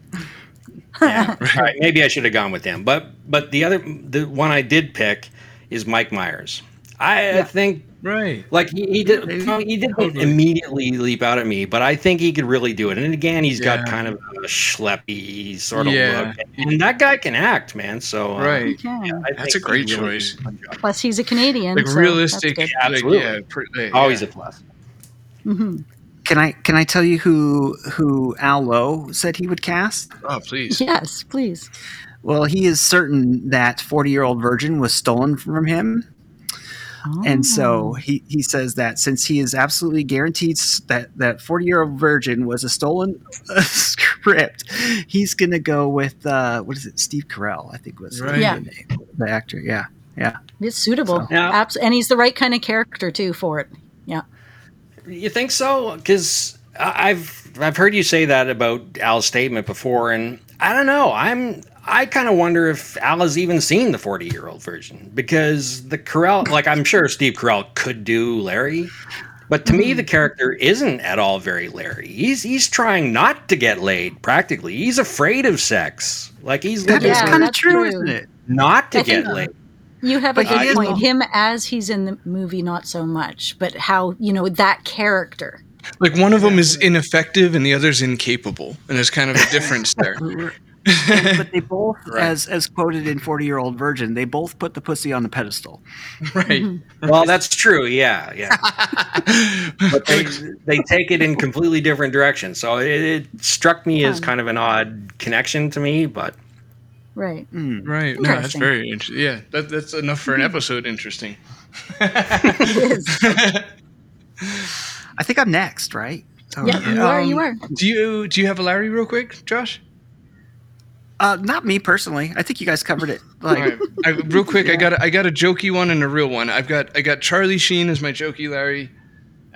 Yeah, right. Maybe I should have gone with him, but the one I did pick is Mike Myers. I think right, like he didn't immediately leap out at me, but I think he could really do it. And again, he's got kind of a schleppy sort of look, and that guy can act, man. So right, yeah, that's a great choice. Plus, he's a Canadian. Like so realistic, absolutely. Yeah, always a plus. Mm-hmm. Can I tell you who Al Lowe said he would cast? Oh, please. Yes, please. Well, he is certain that 40-year-old virgin was stolen from him. Oh. And so he says that since he is absolutely guaranteed that 40-year-old virgin was a stolen script, he's going to go with, what is it, Steve Carell, I think was the name of the actor. Yeah, yeah. It's suitable. So. Yeah. And he's the right kind of character, too, for it. Yeah. You think so? Because I've heard you say that about Al's statement before, and I don't know. I kind of wonder if Al has even seen the 40-year-old version, because the Carell, like I'm sure Steve Carell could do Larry, but to me the character isn't at all very Larry. He's trying not to get laid practically. He's afraid of sex. Like that is kind of true, isn't it? Not to get laid. You have a good point. Him as he's in the movie, not so much, but how that character. Like one of them is ineffective and the other's incapable, and there's kind of a difference there. But they both, as quoted in 40-Year-Old Virgin, they both put the pussy on the pedestal. Right. Well, that's true. Yeah, yeah. But they take it in completely different directions. So it struck me as kind of an odd connection to me, but. Right. Mm, right. No, that's very interesting. Yeah, that's enough for an episode. Interesting. It is. I think I'm next, right? So, yeah, you are. Do you have a Larry real quick, Josh? Not me personally. I think you guys covered it. Like real quick, yeah. I got a jokey one and a real one. I got Charlie Sheen as my jokey Larry.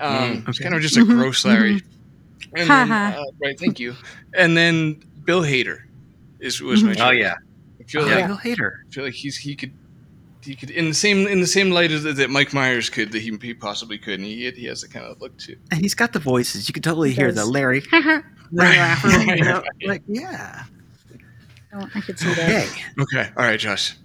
Okay. It's kind of just a gross Larry. And then, right. Thank you. And then Bill Hader. Was my choice. Oh yeah, I feel like Bill Hader. I feel like he could in the same light as that Mike Myers could, that he possibly could, and he has that kind of look too. And he's got the voices; you can totally hear the Larry, right. Like yeah. Oh, I could see that. Okay, all right, Josh.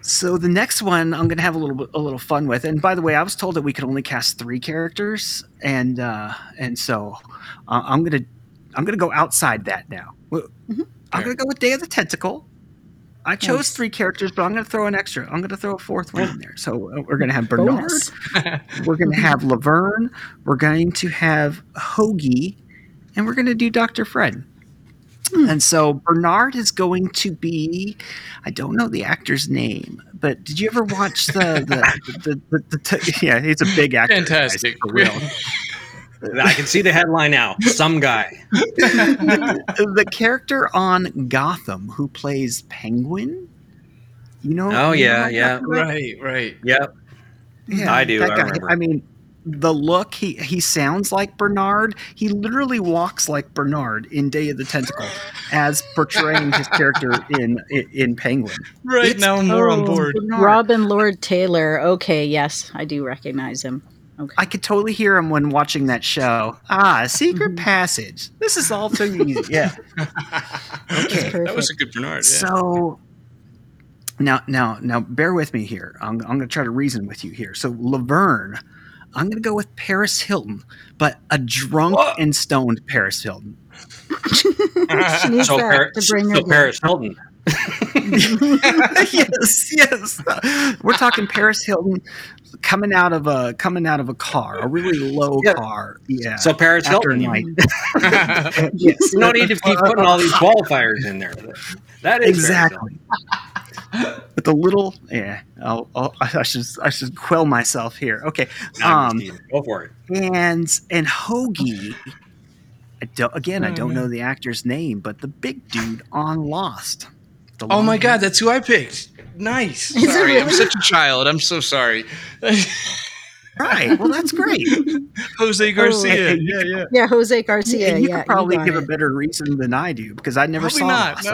So the next one I'm going to have a little fun with, and by the way, I was told that we could only cast 3 characters, and so I'm going to go outside that now. Mm-hmm. I'm going to go with Day of the Tentacle. I chose 3 characters, but I'm going to throw an extra. I'm going to throw a 4th one in there. So we're going to have Bernard. We're going to have Laverne. We're going to have Hoagie. And we're going to do Dr. Fred. Mm. And so Bernard is going to be, I don't know the actor's name, but did you ever watch the he's a big actor. Fantastic. Guys, for real. I can see the headline now. Some guy. The character on Gotham who plays Penguin. You know? Oh, yeah. Right. Yep. Yeah, I do. I remember. I mean, the look, he sounds like Bernard. He literally walks like Bernard in Day of the Tentacle as portraying his character in Penguin. Right, now I'm more on board. Bernard. Robin Lord Taylor. Okay, yes, I do recognize him. Okay. I could totally hear him when watching that show. Secret Passage. This is all so easy. Yeah. Okay. That was a good Bernard. Yeah. So now, bear with me here. I'm going to try to reason with you here. So Laverne, I'm going to go with Paris Hilton, but a drunk and stoned Paris Hilton. She needs so to bring her. So Paris Hilton. Yes. We're talking Paris Hilton coming out of a car, a really low car. Yeah. So Paris Hilton. Yes. You don't need to keep putting all these qualifiers in there. That is exactly. But the little I should quell myself here. Okay. Go for it. And Hoagie. I don't know the actor's name, but the big dude on Lost. Oh my God, that's who I picked. Nice. Sorry, I'm such a child. I'm so sorry. Right. Well, that's great. Jose Garcia. Yeah, Jose Garcia. And you could probably give a better reason than I do, because I never saw Lost.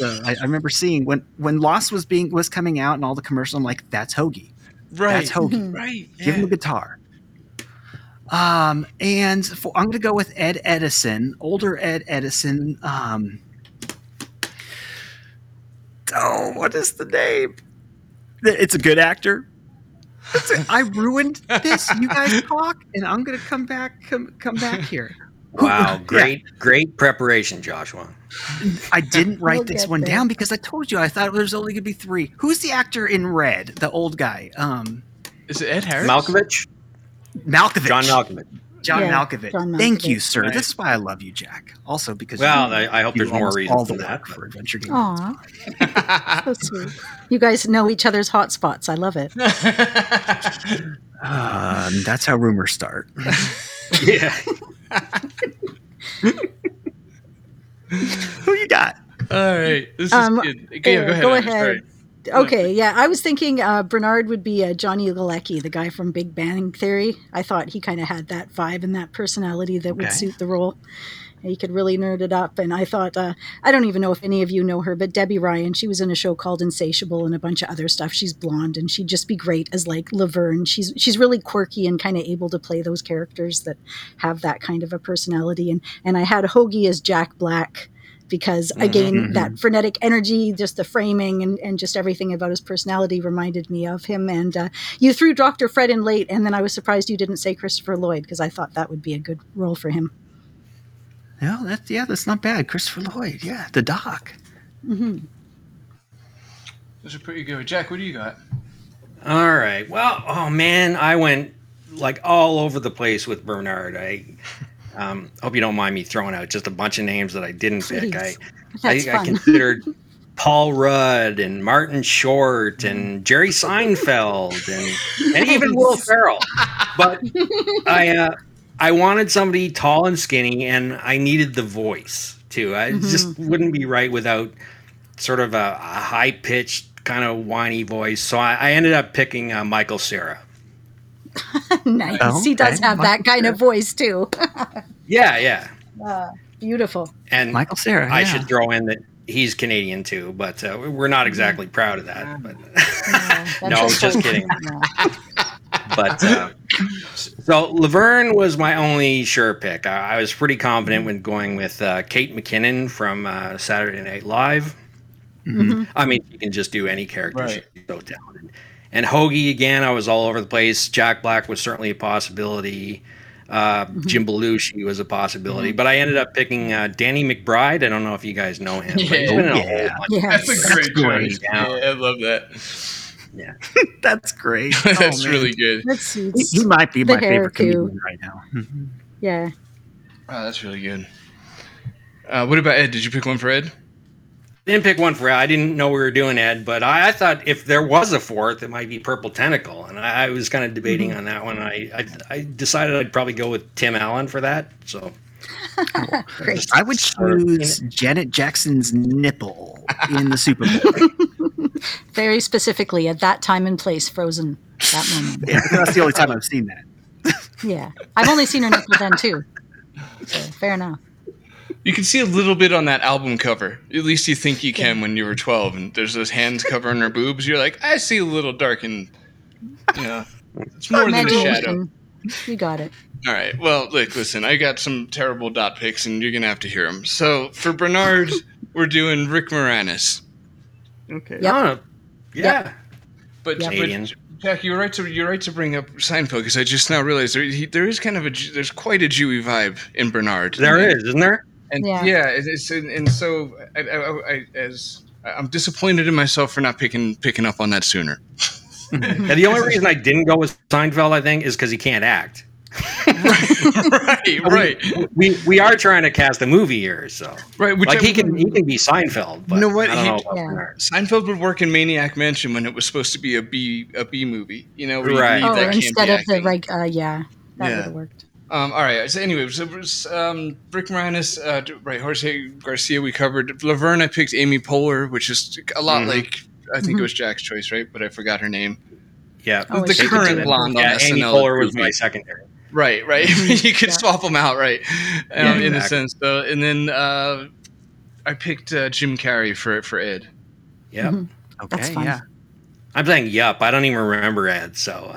No. I remember seeing when Lost was coming out and all the commercials. I'm like, that's Hoagie. Right. That's Hoagie. Right. Yeah. Give him a guitar. I'm going to go with Ed Edison, older Ed Edison. What is the name? It's a good actor. That's it. I ruined this. You guys talk, and I'm going to come back here. Wow, great preparation, Joshua. I didn't write this one down because I told you I thought there was only going to be three. Who's the actor in Red, the old guy? Is it Ed Harris? Malkovich. John Malkovich. John Malkovich. Thank you, sir. Right. This is why I love you, Jack. Also because I hope there's more reasons all the work for Adventure Game. Aww. So sweet. You guys know each other's hotspots. I love it. That's how rumors start. Yeah. Who you got? All right. This is good. Go ahead. Okay, yeah. I was thinking Bernard would be Johnny Galecki, the guy from Big Bang Theory. I thought he kind of had that vibe and that personality that would suit the role. He could really nerd it up. And I thought, I don't even know if any of you know her, but Debbie Ryan, she was in a show called Insatiable and a bunch of other stuff. She's blonde, and she'd just be great as, like, Laverne. She's really quirky and kind of able to play those characters that have that kind of a personality. And I had Hoagie as Jack Black, because again, that frenetic energy, just the framing and just everything about his personality reminded me of him. And you threw Dr. Fred in late, and then I was surprised you didn't say Christopher Lloyd, because I thought that would be a good role for him. No, that's not bad. Christopher Lloyd, the doc. Mm-hmm. Those are pretty good. Jack, what do you got? All right. Well, oh man, I went like all over the place with Bernard. I hope you don't mind me throwing out just a bunch of names that I didn't pick. I considered Paul Rudd and Martin Short and Jerry Seinfeld and even Will Ferrell. But I wanted somebody tall and skinny, and I needed the voice too. I just wouldn't be right without sort of a high-pitched kind of whiny voice. So I ended up picking Michael Cera. Nice. Oh, he does have that kind of voice too. Yeah. Beautiful. And Michael Cera. I should throw in that he's Canadian too, but we're not exactly proud of that. But no, just kidding. But so Laverne was my only sure pick. I was pretty confident when going with Kate McKinnon from Saturday Night Live. Mm-hmm. I mean, you can just do any character. Right. She's so talented. And Hoagie, again, I was all over the place. Jack Black was certainly a possibility. Jim Belushi was a possibility. But I ended up picking Danny McBride. I don't know if you guys know him. That's a great choice. I love that. Yeah. That's great. That's really good. He might be my favorite comedian right now. Mm-hmm. Yeah. Wow, that's really good. What about Ed? Did you pick one for Ed? Didn't pick one for Ed. I didn't know we were doing Ed, but I thought if there was a fourth, it might be Purple Tentacle, and I was kind of debating on that one. I decided I'd probably go with Tim Allen for that. So I would choose Janet Jackson's nipple in the Super Bowl. Very specifically at that time and place, Frozen. That moment. Yeah, that's the only time I've seen that. Yeah, I've only seen her nipple then too. So fair enough. You can see a little bit on that album cover. At least you think you can when you were 12, and there's those hands covering her boobs. You're like, I see a little dark, and it's more than a shadow. You got it. All right. Well, look, listen, I got some terrible dot picks, and you're going to have to hear them. So for Bernard, we're doing Rick Moranis. Okay. Yeah. But Jack, you're right to bring up Seinfeld, because I just now realized there is kind of there's quite a Jewy vibe in Bernard. There is, isn't there? And so I'm disappointed in myself for not picking up on that sooner. Now, the only reason I didn't go with Seinfeld, I think, is because he can't act. Right. We are trying to cast a movie here, so he can be Seinfeld. But you know what? Seinfeld would work in Maniac Mansion when it was supposed to be a B movie. You know, right? Instead of the would have worked. All right. So anyway, Rick Moranis, Jorge Garcia we covered. Laverne, I picked Amy Poehler, which is a lot like, I think it was Jack's choice, right? But I forgot her name. Yeah. Oh, the current blonde on SNL. Amy Poehler was my secondary. Right. You could swap them out, right? In a sense. So, and then I picked Jim Carrey for Ed. Yeah. Mm-hmm. Okay. That's fine. Yeah. I'm saying yup. I don't even remember Ed, so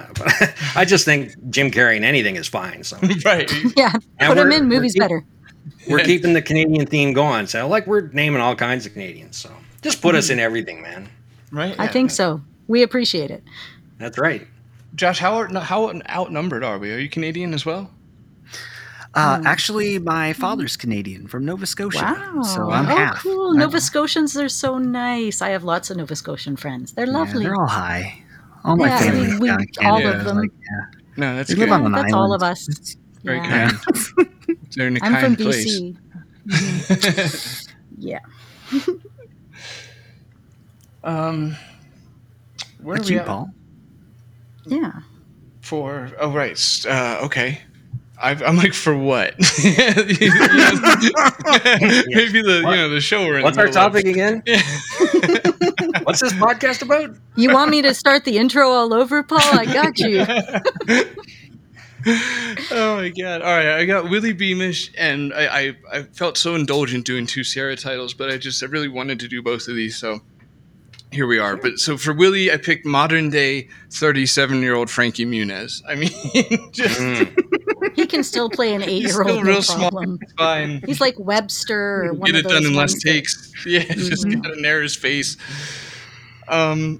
I just think Jim Carrey in anything is fine. So right. Yeah. Put him in movies better. We're keeping the Canadian theme going. So we're naming all kinds of Canadians. So just put us in everything, man. Right. I think so. We appreciate it. That's right. Josh, how outnumbered are we? Are you Canadian as well? Actually, my father's Canadian from Nova Scotia. Wow. So I'm half. Oh, cool. Nova Scotians are so nice. I have lots of Nova Scotian friends. They're lovely. Yeah, they're all high. All my family. I mean, all of them. Like, yeah. No, that's good. Live on an island. All of us. It's very kind. They're in a kind place. I'm from BC. Yeah. Where are we at? Paul? Yeah. Okay. I'm like, for what? Maybe the what? You know, the show we're in. What's our topic again? What's this podcast about? You want me to start the intro all over, Paul? I got you. Oh my god! All right, I got Willy Beamish, and I felt so indulgent doing two Sierra titles, but I really wanted to do both of these, so here we are. Sure. But so for Willy, I picked modern day 37-year-old Frankie Muniz. I mean, just. He can still play an 8-year-old. He's still real small. Fine. He's like Webster. Or one get it of those done in less takes. Yeah, just gotta narrow his face. For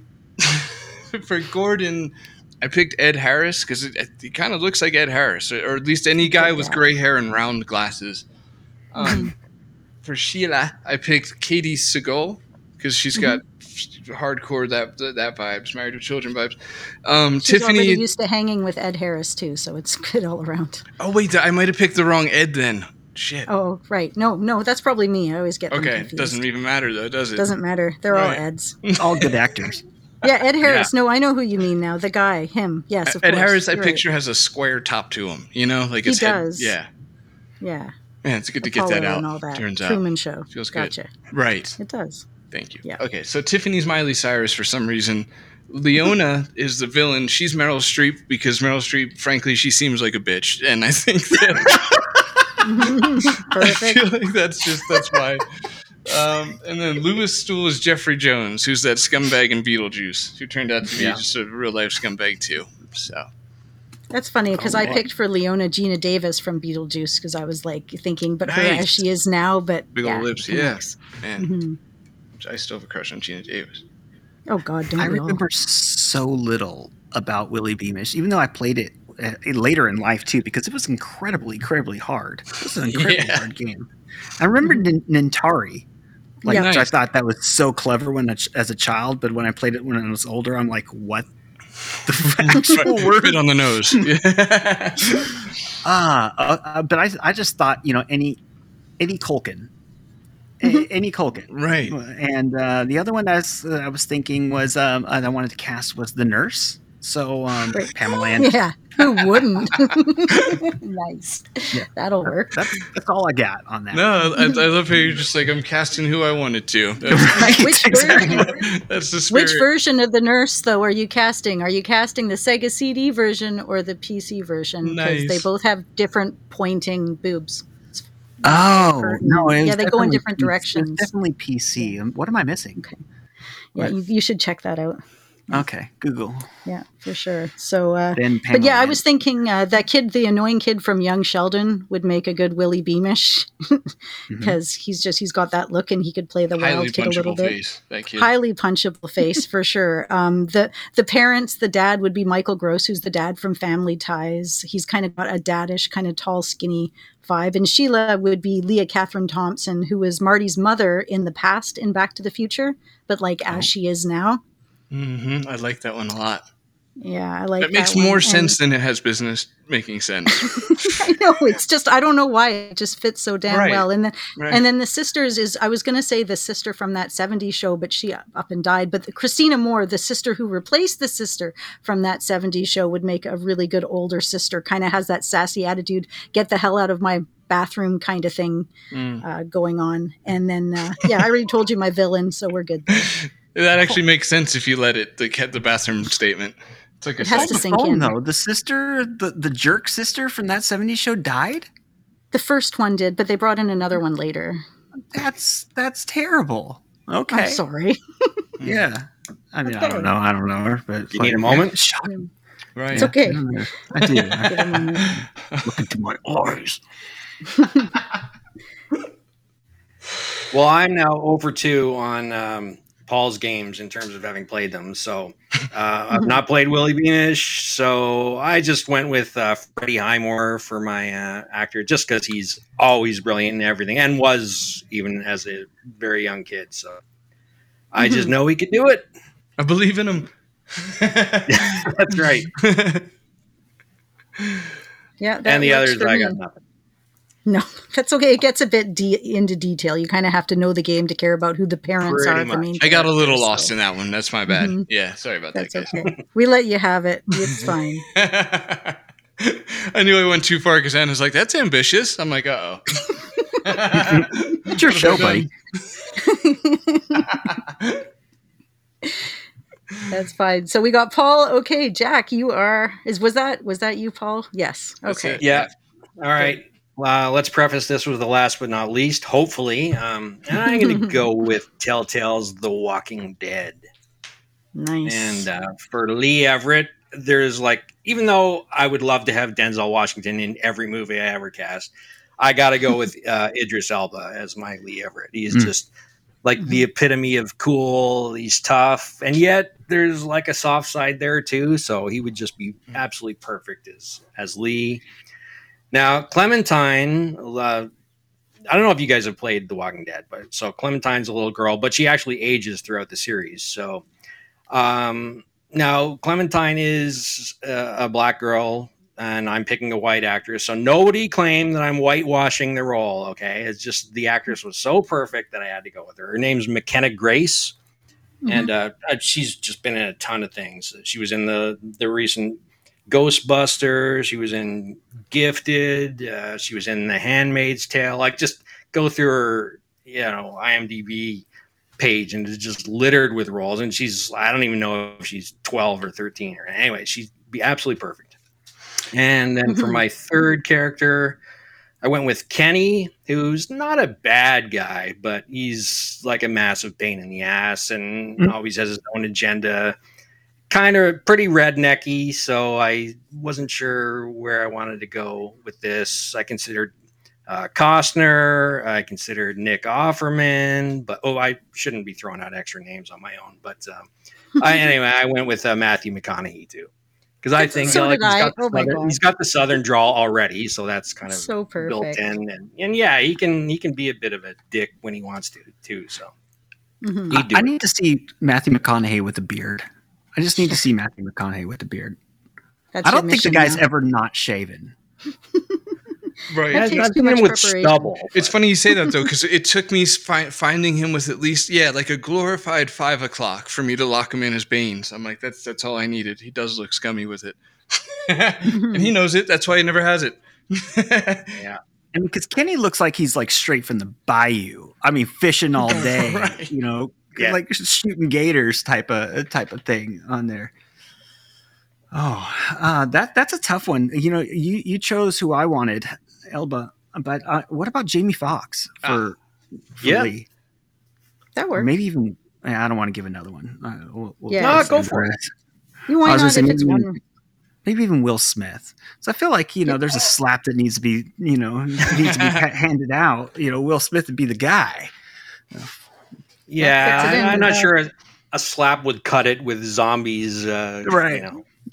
Gordon, I picked Ed Harris because he kind of looks like Ed Harris, or at least any guy with gray hair and round glasses. For Sheila, I picked Katie Segal because she's got hardcore that vibes, Married with Children vibes. She's already used to hanging with Ed Harris too, so it's good all around. Oh wait, I might have picked the wrong Ed then. Shit. Oh right, no, that's probably me. I always get them confused. Doesn't even matter though, does it? Doesn't matter. They're all Eds. All good actors. Yeah, Ed Harris. Yeah. No, I know who you mean now. The guy, him. Yes, of course. Ed Harris, I picture has a square top to him. You know, like it's does. Yeah. Man, it's good to get that out. And all that. Turns out. Truman Show. Feels good. Right. It does. Thank you. Yeah. Okay, so Tiffany's Miley Cyrus for some reason. Leona is the villain. She's Meryl Streep because Meryl Streep, frankly, she seems like a bitch. And I think that perfect. I feel like that's why. And then Lewis Stuhl is Jeffrey Jones, who's that scumbag in Beetlejuice, who turned out to be just a real-life scumbag too. So that's funny because I picked for Leona Gina Davis from Beetlejuice because I was like thinking, but her as she is now, but big old lips, man. Mm-hmm. I still have a crush on Gina Davis. Oh God, don't I remember so little about Willy Beamish, even though I played it later in life too, because it was incredibly hard. It was an incredibly hard game. I remember Nintari, I thought that was so clever as a child, but when I played it when I was older, I'm like, what? The actual word on the nose. But I just thought, you know, any Culkin. Any Culkin. Right. And the other one I was thinking was I wanted to cast was the nurse. So Pamela Anderson. Yeah, who wouldn't? Nice. Yeah. That'll work. That's all I got on that. No, I love how you're just like, I'm casting who I wanted to. Right, version? That's the spirit. Which version of the nurse, though, are you casting? Are you casting the Sega CD version or the PC version? Because they both have different pointing boobs. Oh, no. They go in different directions. It's definitely PC. What am I missing? Okay. Yeah, you should check that out. Okay, Google. Yeah, for sure. So, but yeah, I was thinking that kid, the annoying kid from Young Sheldon would make a good Willy Beamish because he's got that look and he could play the wild kid a little bit. Thank you. Highly punchable face for sure. The parents, the dad would be Michael Gross, who's the dad from Family Ties. He's kind of got a daddish, kind of tall, skinny vibe. And Sheila would be Leah Catherine Thompson, who was Marty's mother in the past in Back to the Future, but like as she is now. Mm-hmm. I like that one a lot. Yeah, I like that. That makes more sense than it has business making sense. I know. It's just, I don't know why. It just fits so damn well. And then, the sisters is, I was going to say the sister from that 70s show, but she up and died. But Christina Moore, the sister who replaced the sister from that 70s show, would make a really good older sister. Kind of has that sassy attitude, get the hell out of my bathroom kind of thing going on. And then, I already told you my villain, so we're good. That actually makes sense if you let it. The bathroom statement. It has to sink in. Though the sister, the jerk sister from that '70s show, died. The first one did, but they brought in another one later. That's terrible. Okay, I'm sorry. Yeah, I mean, I don't know her, but you need a moment. Shut up. Right, it's okay. I do. Look into my eyes. Well, I'm now over 2 on Paul's games in terms of having played them. So I've not played Willy Beamish, so I just went with Freddie Highmore for my actor, just because he's always brilliant in everything, and was even as a very young kid. So I just know he could do it. I believe in him. That's right. Yeah, that and the others, I got nothing. No, that's okay. It gets a bit into detail. You kind of have to know the game to care about who the parents are. The main I got a little lost in that one. That's my bad. Mm-hmm. Yeah, sorry about that, guys. Okay. We let you have it. It's fine. I knew I went too far because Anna's like, that's ambitious. I'm like, uh-oh. It's your show, buddy. That's fine. So we got Paul. Okay, Jack, you are... Was that you, Paul? Yes. Okay. Yeah. All right. Let's preface this with the last but not least, hopefully. And I'm going to go with Telltale's The Walking Dead. Nice. And for Lee Everett, there's like, even though I would love to have Denzel Washington in every movie I ever cast, I got to go with Idris Elba as my Lee Everett. He's just like the epitome of cool. He's tough. And yet there's like a soft side there too. So he would just be absolutely perfect as Lee. Now, Clementine, I don't know if you guys have played The Walking Dead, but so Clementine's a little girl, but she actually ages throughout the series. So now Clementine is a black girl, and I'm picking a white actress. So nobody claimed that I'm whitewashing the role, okay? It's just the actress was so perfect that I had to go with her. Her name's McKenna Grace, and she's just been in a ton of things. She was in the recent Ghostbusters. She was in Gifted. She was in The Handmaid's Tale. Like, just go through her, IMDb page, and it's just littered with roles. And she's—I don't even know if she's 12 or 13 or anyway. She'd be absolutely perfect. And then for my third character, I went with Kenny, who's not a bad guy, but he's like a massive pain in the ass and always has his own agenda. Kind of pretty rednecky, so I wasn't sure where I wanted to go with this. I considered Costner, I considered Nick Offerman, but I shouldn't be throwing out extra names on my own. But I went with Matthew McConaughey too, because I think he's got the Southern drawl already, so that's kind of so built in. And yeah, he can be a bit of a dick when he wants to too. So I need to see Matthew McConaughey with a beard. I just need to see Matthew McConaughey with a beard. I don't think the guy's ever not shaven. Right. I've seen him with stubble. It's funny you say that, though, because it took me finding him with at least, like a glorified 5 o'clock for me to lock him in as Baines. I'm like, that's all I needed. He does look scummy with it. And he knows it. That's why he never has it. Yeah. And because Kenny looks like he's like straight from the bayou. I mean, fishing all day, right. Yeah. Like shooting gators type of thing on there. Oh, that's a tough one. You chose who I wanted, Elba. But what about Jamie Foxx for Lee? That works. Maybe even I don't want to give another one. Go for it. You want to if it's one. Maybe even Will Smith. So I feel like there's a slap that needs to be handed out. Will Smith would be the guy. Yeah, I'm not sure a slap would cut it with zombies, right?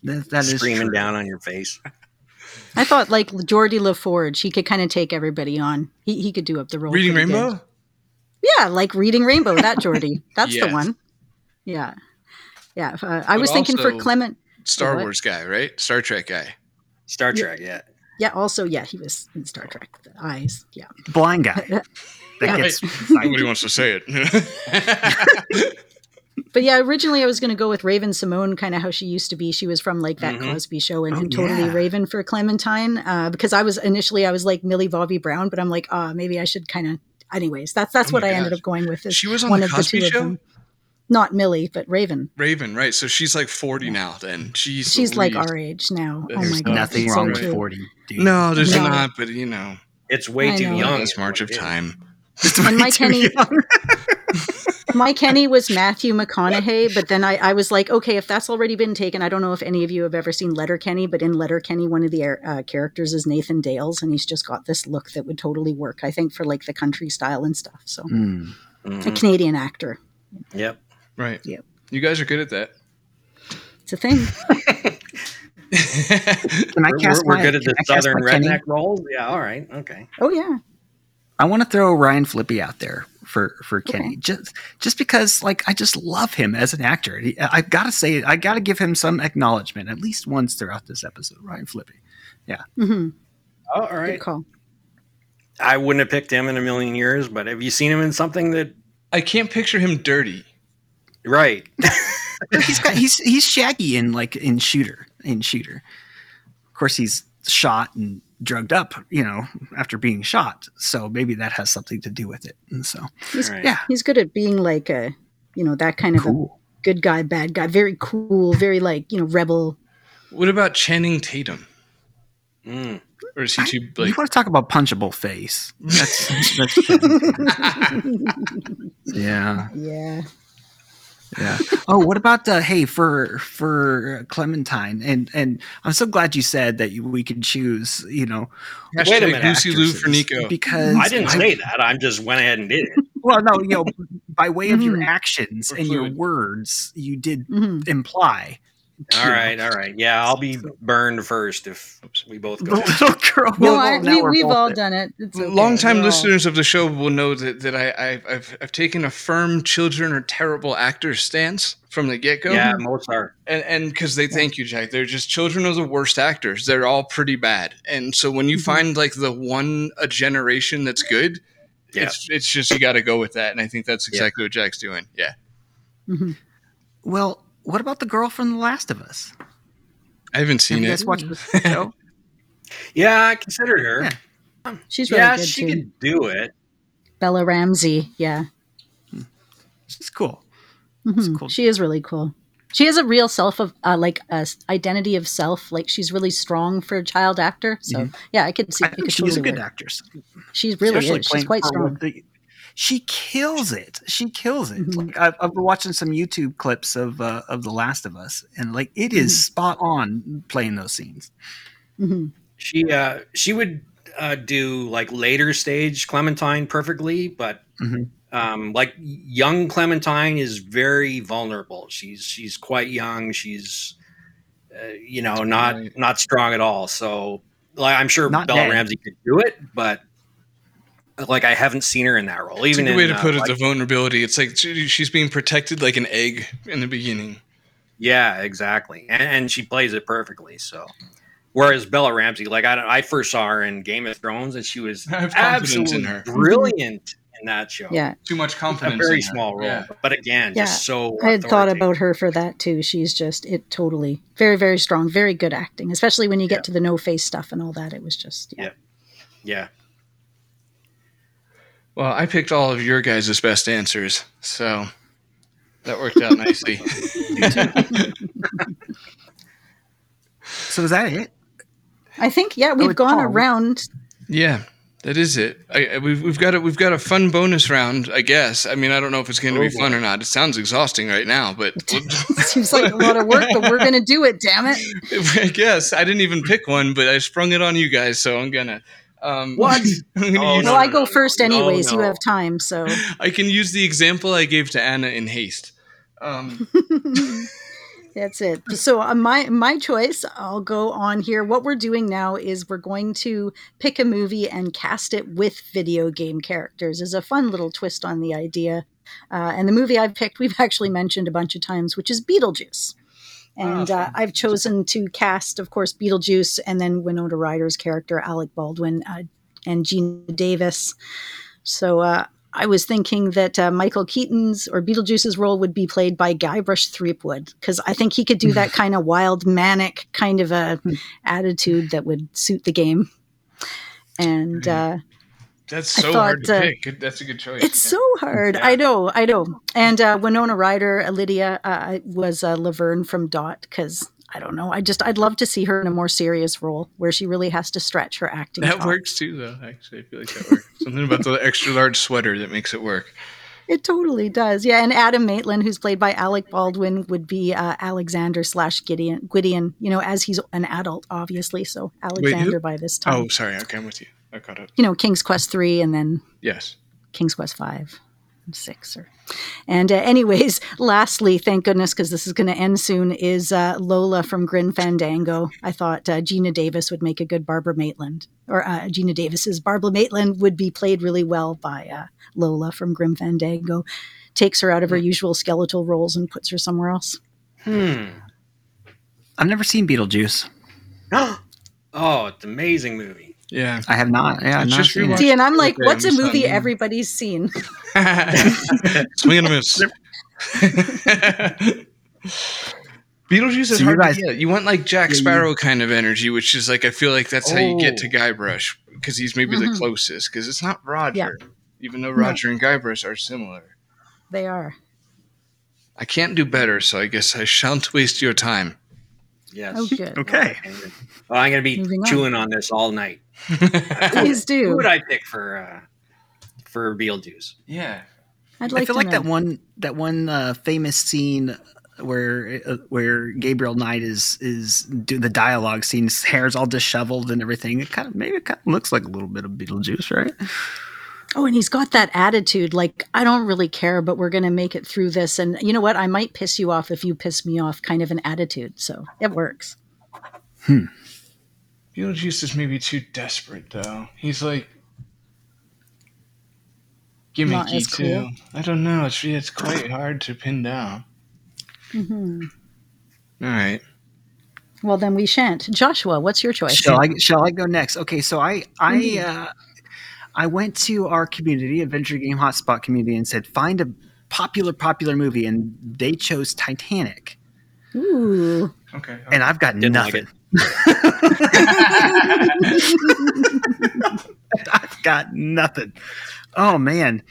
That screaming is down on your face. I thought like Geordie LaForge, he could kind of take everybody on. He could do up the role. Reading Rainbow. Good. Yeah, like Reading Rainbow. That Geordie, that's the one. Yeah. I was thinking for Clement, Star Wars guy, right? Star Trek guy. Star Trek, yeah. Yeah. Also, he was in Star Trek. The eyes, blind guy. Nobody wants to say it. But originally I was going to go with Raven Simone, kind of how she used to be. She was from like that Cosby Show and totally Raven for Clementine. Because I was like Millie Bobby Brown, but I'm like, maybe I should kind of. Anyways, that's what I ended up going with. She was on the Cosby Show. Not Millie, but Raven. Raven, right? So she's like 40 now. Then she's like our age now. There's nothing wrong with 40. Dude. No, there's not. But it's way too young. It's March of Time. And my Kenny was Matthew McConaughey, but then I was like, okay, if that's already been taken, I don't know if any of you have ever seen Letterkenny, but in Letterkenny, one of the characters is Nathan Dales, and he's just got this look that would totally work, I think, for like the country style and stuff. So a Canadian actor. Yep. Right. Yep. You guys are good at that. It's a thing. Can I cast we're my, good at the southern redneck roles? Yeah, all right. Okay. Oh, yeah. I want to throw Ryan Flippy out there for Kenny, just because like I just love him as an actor. I've got to say, I got to give him some acknowledgement at least once throughout this episode. Ryan Flippy, yeah. Mm-hmm. Oh, all right. Good call. I wouldn't have picked him in a million years, but have you seen him in something that I can't picture him dirty? Right. he's shaggy in like in Shooter. Of course, he's shot and drugged up, you know, after being shot. So maybe that has something to do with it. And so, he's good at being like a, you know, that kind of cool. A good guy, bad guy, very cool, very like, you know, rebel. What about Channing Tatum? Mm. Or is he too like... You want to talk about punchable face? That's yeah. Yeah. Yeah. Oh, what about hey for Clementine? And I'm so glad you said that we can choose. You know, wait a minute, Lucy Lou for Nico. Because I didn't say that. I just went ahead and did it. Well, no, you know, by way of your actions and your words, you did imply. All right. Yeah, I'll be burned first if we both go. Little girl. No, we've all done it. It's okay. Long-time listeners of the show will know that I've taken a firm children are terrible actors stance from the get-go. Yeah, Mozart. And because they thank you, Jack. They're just children are the worst actors. They're all pretty bad. And so when you find like the one a generation that's good, it's just you got to go with that. And I think that's exactly what Jack's doing. Yeah. Mm-hmm. Well. What about the girl from The Last of Us? I haven't seen it. No? Yeah, I considered her. Yeah. She's really good she too. Can do it. Bella Ramsey, yeah. She's cool. Mm-hmm. She's cool. She is really cool. She has a real self of like a identity of self. Like she's really strong for a child actor. So yeah, I could see. I think she's a good actress. She really is. She's quite strong. She kills it. Mm-hmm. Like I've been watching some YouTube clips of The Last of Us, and like it is spot on playing those scenes. Mm-hmm. She would do like later stage Clementine perfectly, but like young Clementine is very vulnerable. She's quite young. She's you know not strong at all. So like I'm sure Bella Ramsey could do it, but. Like I haven't seen her in that role. Even the way to put it, the vulnerability. It's like she's being protected like an egg in the beginning. Yeah, exactly, and she plays it perfectly. So, whereas Bella Ramsey, like I first saw her in Game of Thrones, and she was absolutely brilliant in that show. Yeah, too much confidence. A very small role, but again, just so. I had thought about her for that too. She's just totally very very strong, very good acting, especially when you get to the no face stuff and all that. It was just yeah. Well, I picked all of your guys' best answers, so that worked out nicely. So is that it? I think, we've gone around. Yeah, that is it. We've got a fun bonus round, I guess. I mean, I don't know if it's going to be fun or not. It sounds exhausting right now, but it seems like a lot of work, but we're going to do it. Damn it! I guess I didn't even pick one, but I sprung it on you guys, so I'm gonna. What? No, I go first anyways. No. You have time, so I can use the example I gave to Anna in haste. That's it. So my choice, I'll go on here. What we're doing now is we're going to pick a movie and cast it with video game characters. It's a fun little twist on the idea. And the movie I've picked, we've actually mentioned a bunch of times, which is Beetlejuice. And I've chosen to cast, of course, Beetlejuice and then Winona Ryder's character, Alec Baldwin, and Gina Davis. So I was thinking that Michael Keaton's or Beetlejuice's role would be played by Guybrush Threepwood, because I think he could do that kind of wild, manic kind of a attitude that would suit the game. And that's so hard to pick. That's a good choice. It's so hard. Yeah. I know. And Winona Ryder, Lydia, was Laverne from DOT, because I don't know. I'd love to see her in a more serious role where she really has to stretch her acting. That works too, though. Actually, I feel like that works. Something about the extra large sweater that makes it work. It totally does. Yeah. And Adam Maitland, who's played by Alec Baldwin, would be Alexander / Gwydion, you know, as he's an adult, obviously. So Alexander by this time. Oh, sorry. Okay. I'm with you. I caught up. You know, King's Quest 3 and then King's Quest 5. six or, and anyways, lastly, thank goodness, because this is going to end soon, is Lola from Grim Fandango. I thought Gina Davis would make a good Barbara Maitland, or Gina Davis's Barbara Maitland would be played really well by Lola from Grim Fandango. Takes her out of her usual skeletal roles and puts her somewhere else. I've never seen Beetlejuice. Oh, it's an amazing movie. Yeah, I have not. Yeah, I've not seen it. See, and I'm like, what's a movie everybody's seen? Swing and a miss. Beetlejuice is hard to get. You want like Jack Sparrow kind of energy, which is like, I feel like that's how you get to Guybrush, because he's maybe the closest, because it's not Roger, even though Roger and Guybrush are similar. They are. I can't do better, so I guess I shan't waste your time. Yes. Oh, good. Okay. Well, I'm going to be chewing on this all night. Please do. Who would I pick for Beetlejuice? Yeah. I'd like. I feel like that one famous scene where Gabriel Knight is do the dialogue scene. His hair's all disheveled and everything. It kind of looks like a little bit of Beetlejuice, right? Oh, and he's got that attitude, like, I don't really care, but we're going to make it through this. And you know what? I might piss you off if you piss me off, kind of an attitude. So it works. Beetlejuice is maybe too desperate, though. He's like, gimmicky, too. Cool. I don't know. It's quite hard to pin down. Mm-hmm. All right. Well, then we shan't. Joshua, what's your choice? Shall I go next? Okay, so I went to our community, Adventure Game Hotspot community, and said, find a popular movie, and they chose Titanic. Ooh. Okay. And I've got nothing. I've got nothing. Oh, man.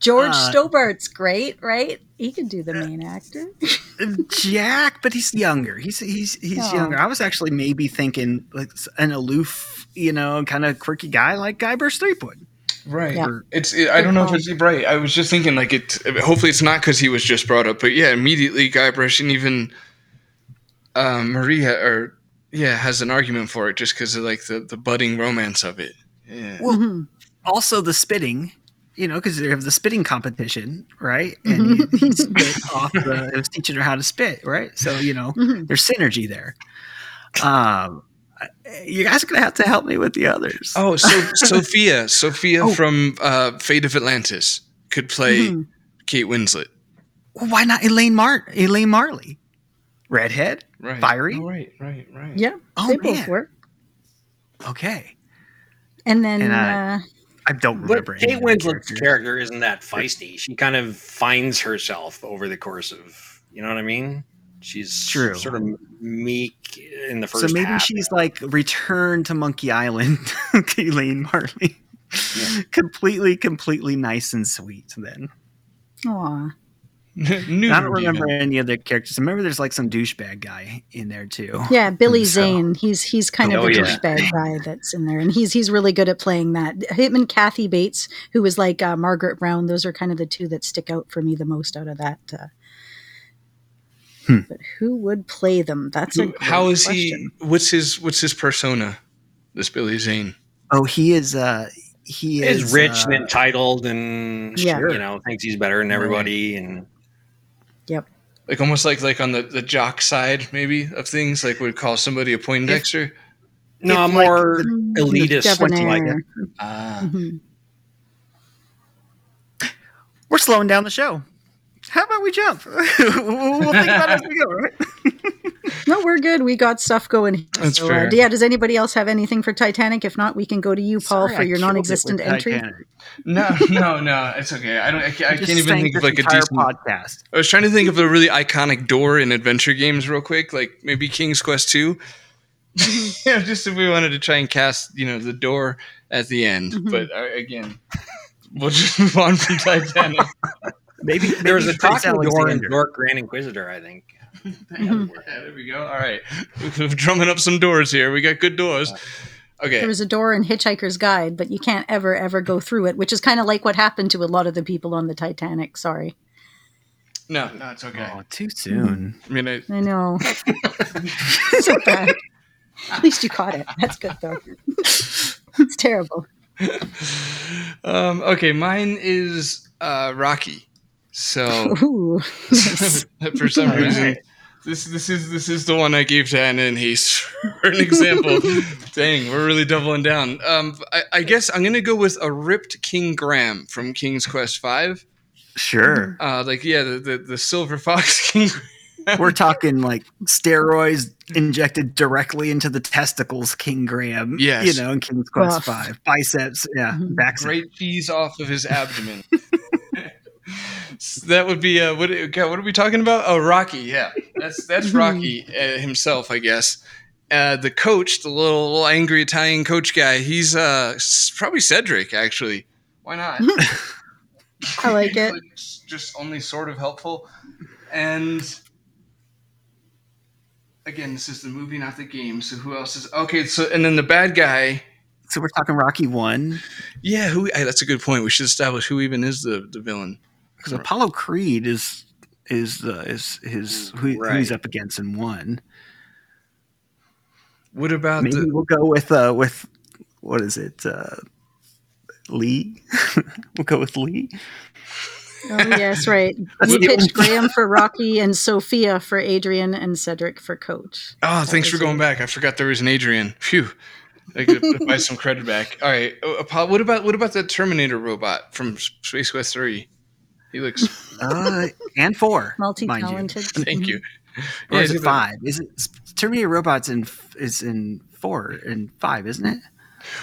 George Stobart's great, right? He can do the main actor. Jack, but he's younger. He's younger. I was actually maybe thinking like an aloof, kind of quirky guy like Guybrush Threepwood. Right. Yeah. I don't know if it's right. I was just thinking like it. Hopefully it's not because he was just brought up. But yeah, immediately Guybrush and even Maria has an argument for it just because of like the budding romance of it. Yeah. Well, also the spitting. Because they have the spitting competition, right? And he spit off it was teaching her how to spit, right? So, there's synergy there. You guys are going to have to help me with the others. Oh, so Sophia from Fate of Atlantis could play Kate Winslet. Well, why not Elaine Marley? Redhead? Right. Fiery? Oh, right. Yeah, oh, they both work. Okay. And then... I don't remember. But Kate Winslet's character isn't that feisty. She kind of finds herself over the course of, you know what I mean? She's sort of meek in the first. So maybe half. She's like return to Monkey Island, Elaine Marley, completely nice and sweet. Then, aww. I don't remember any other characters. I remember there's like some douchebag guy in there too. Yeah, Billy Zane. He's kind of a douchebag guy that's in there, and he's really good at playing that. Him and Kathy Bates, who was like Margaret Brown. Those are kind of the two that stick out for me the most out of that. But who would play them? That's a how is question. He? What's his persona? This Billy Zane. Oh, he is. He is rich and entitled, and thinks he's better than everybody, and. Yep. Like almost like on the jock side maybe of things, like would call somebody a Poindexter. No, more like elitist. We're slowing down the show. How about we jump? We'll think about it as we go, right? No, we're good. We got stuff going here. That's fair. Does anybody else have anything for Titanic? If not, we can go to you, Paul, for your non-existent entry. Titanic. No, it's okay. I can't even think of like a decent podcast. I was trying to think of a really iconic door in adventure games, real quick, like maybe King's Quest 2. Just if we wanted to try and cast, the door at the end. But again, we'll just move on from Titanic. Maybe there was a talking door in Zork Grand Inquisitor, I think. Yeah, there we go. All right. We're drumming up some doors here. We got good doors. Okay. There was a door in Hitchhiker's Guide, but you can't ever go through it, which is kind of like what happened to a lot of the people on the Titanic. Sorry. No, it's okay. Oh, too soon. I mean, I know. So bad. At least you caught it. That's good, though. It's terrible. Okay, mine is Rocky. So for some reason, this is the one I gave to Anna and Hayes for an example. Dang, we're really doubling down. I guess I'm gonna go with a ripped King Graham from King's Quest 5. Sure. The silver fox King Graham. We're talking like steroids injected directly into the testicles King Graham. Yes. You know, in King's Quest 5. Biceps, yeah. Back. Great cheese off of his abdomen. So that would be what are we talking about? Oh, Rocky, yeah, that's Rocky himself, I guess. The coach, the little angry Italian coach guy, he's probably Cedric, actually. Why not? I like it. Just only sort of helpful. And again, this is the movie, not the game. So who else is okay? So and then the bad guy. So we're talking Rocky 1. Yeah, that's a good point. We should establish who even is the villain. Because Apollo Creed is who he's up against in 1. What about we'll go with what is it? Lee? We'll go with Lee. Oh yes, right. You pitched Graham for Rocky and Sophia for Adrian and Cedric for Coach. Oh, thanks for going back. I forgot there was an Adrian. Phew. I could buy some credit back. All right. Apollo, what about that Terminator robot from Space Quest 3? He looks and 4. Multi-talented. You. Thank you. Or is it 5? Is it Terminator robots is in 4 and 5, isn't it?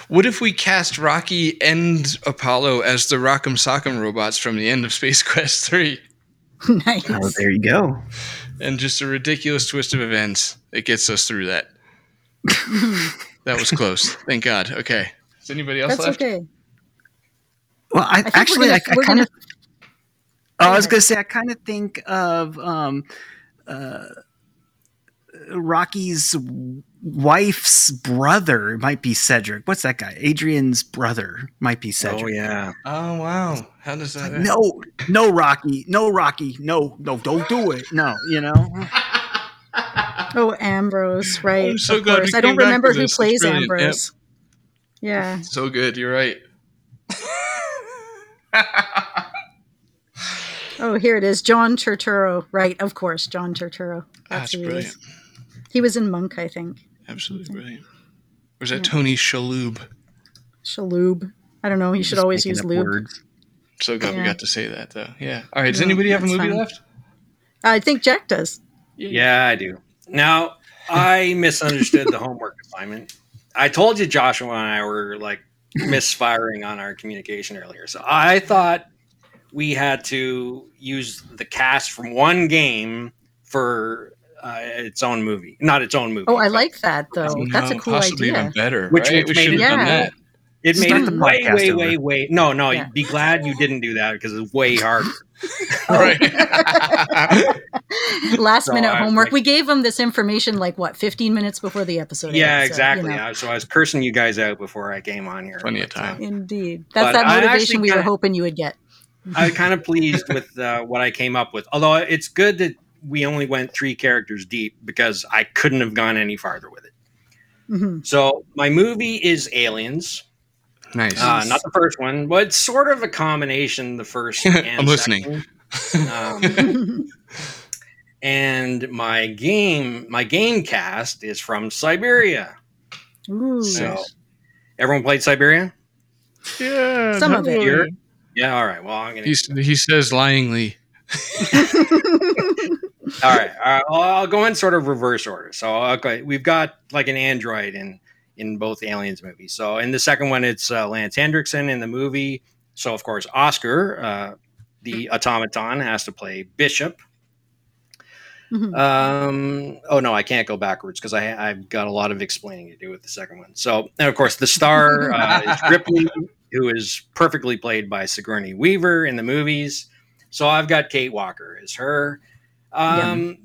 What if we cast Rocky and Apollo as the Rock'em Sock'em robots from the end of Space Quest 3? Nice. Oh, there you go. And just a ridiculous twist of events. It gets us through that. That was close. Thank God. Okay. Is anybody else left? That's okay. Well, I kind of think of Rocky's wife's brother might be Cedric. What's that guy? Adrian's brother might be Cedric. Oh yeah. Oh wow. How does that? No, Rocky. No, don't do it. No, you know. Oh, Ambrose, right? I'm so glad. I don't remember who plays Ambrose. Yep. Yeah. So good. You're right. Oh, here it is. John Turturro. Right, of course, John Turturro. That's brilliant. He was in Monk, I think. Absolutely brilliant. Or is that Tony Shalhoub? Shalhoub. I don't know. You should always use lube. Words. So glad we got to say that, though. Yeah. All right. Does anybody have a movie left? I think Jack does. Yeah, I do. Now, I misunderstood the homework assignment. I told you Joshua and I were, like, misfiring on our communication earlier. So I thought we had to use the cast from one game for its own movie. Not its own movie. Oh, I like that, though. That's a cool idea. Even better, which right? We should have done that. It made it way. No, you'd be glad you didn't do that because it's way harder. Right. Last-minute homework. We gave them this information, 15 minutes before the episode ended. Yeah, exactly. So, so I was cursing you guys out before I came on here. Plenty of time. Indeed. That's that motivation we were hoping you would get. I'm kind of pleased with what I came up with. Although it's good that we only went 3 characters deep because I couldn't have gone any farther with it. Mm-hmm. So my movie is Aliens. Nice. Not the first one, but it's sort of a combination, the first and I'm listening. And my game cast is from Siberia. Ooh, so nice. Everyone played Siberia? Yeah. Some of it. Here? Yeah, all right. Well, I'm going to... He says lyingly. All right. I'll go in sort of reverse order. So, okay, we've got an android in both Aliens movies. So, in the second one, it's Lance Hendrickson in the movie. So, of course, Oscar, the automaton, has to play Bishop. Mm-hmm. Oh, no, I can't go backwards because I've got a lot of explaining to do with the second one. So, and of course, the star is Ripley, who is perfectly played by Sigourney Weaver in the movies. So I've got Kate Walker as her. Now,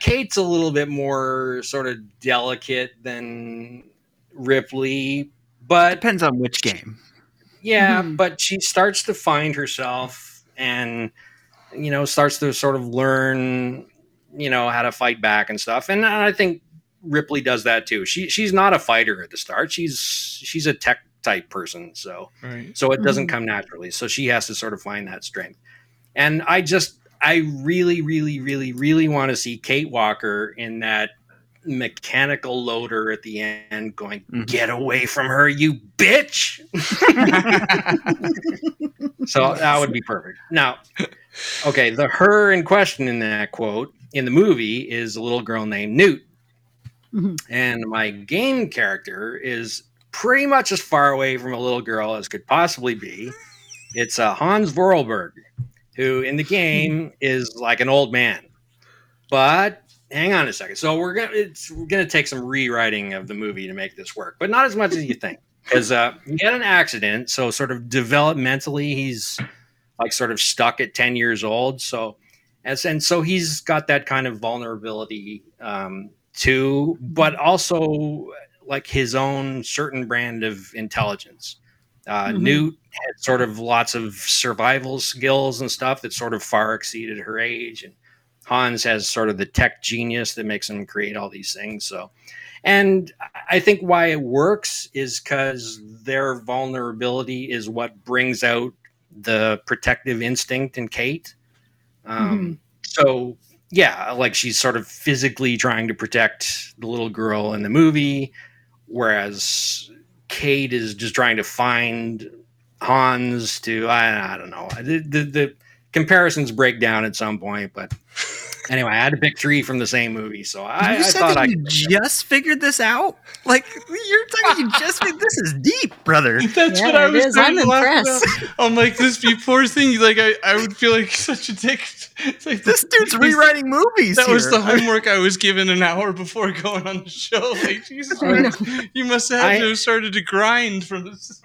Kate's a little bit more sort of delicate than Ripley, but... Depends on which game. Yeah, but she starts to find herself and, you know, starts to sort of learn, you know, how to fight back and stuff. And I think Ripley does that too. She's not a fighter at the start. She's a tech type person, so it doesn't come naturally, so she has to sort of find that strength. And I really want to see Kate Walker in that mechanical loader at the end going, "Get away from her, you bitch." So that would be perfect. Now, okay, the her in question in that quote in the movie is a little girl named Newt. Mm-hmm. And my game character is pretty much as far away from a little girl as could possibly be. It's Hans Vorarlberg, who in the game is like an old man. But hang on a second. So we're gonna take some rewriting of the movie to make this work, but not as much as you think, because he had an accident. So sort of developmentally, he's like sort of stuck at 10 years old. So he's got that kind of vulnerability too, but also like his own certain brand of intelligence. Newt had sort of lots of survival skills and stuff that sort of far exceeded her age, and Hans has sort of the tech genius that makes him create all these things. So, and I think why it works is because their vulnerability is what brings out the protective instinct in Kate. So yeah, like she's sort of physically trying to protect the little girl in the movie, whereas Kate is just trying to find Hans to, I don't know. The comparisons break down at some point, but anyway, I had to pick three from the same movie, so I thought I just figured this out. Like you're talking, you just this is deep, brother. That's what I was trying to laugh about. I'm like this before thing. Like I would feel like such a dick. It's like this dude's rewriting movies. That was the homework I was given an hour before going on the show. Like Jesus Christ, you must have to have started to grind from this.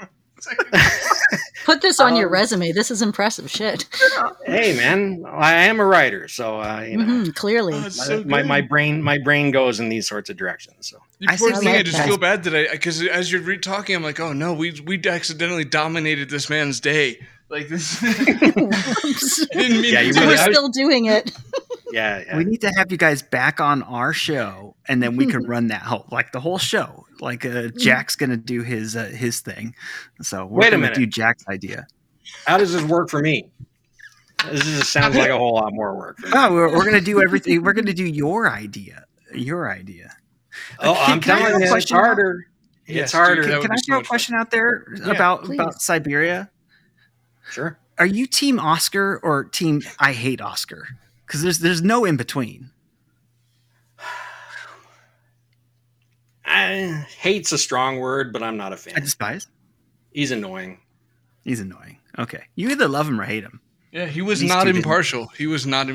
Put this on your resume. This is impressive shit. Hey, man, I am a writer, so you know, clearly, my brain goes in these sorts of directions. So I just feel bad that because as you're talking, I'm like, oh no, we accidentally dominated this man's day. Like this, we're still doing it. Yeah, we need to have you guys back on our show, and then we can run that whole, like the whole show. Like Jack's gonna do his thing, so we're gonna do Jack's idea. How does this work for me? This just sounds like a whole lot more work. For me. Oh, we're gonna do everything. We're gonna do your idea. Oh, I'm telling you, it's harder. It's harder. Can I throw a question out there about Siberia? Sure. Are you team Oscar or team I hate Oscar? Because there's no in between. Hate's a strong word, but I'm not a fan. I despise. He's annoying. Okay, you either love him or hate him. Yeah, he was not impartial. He's like,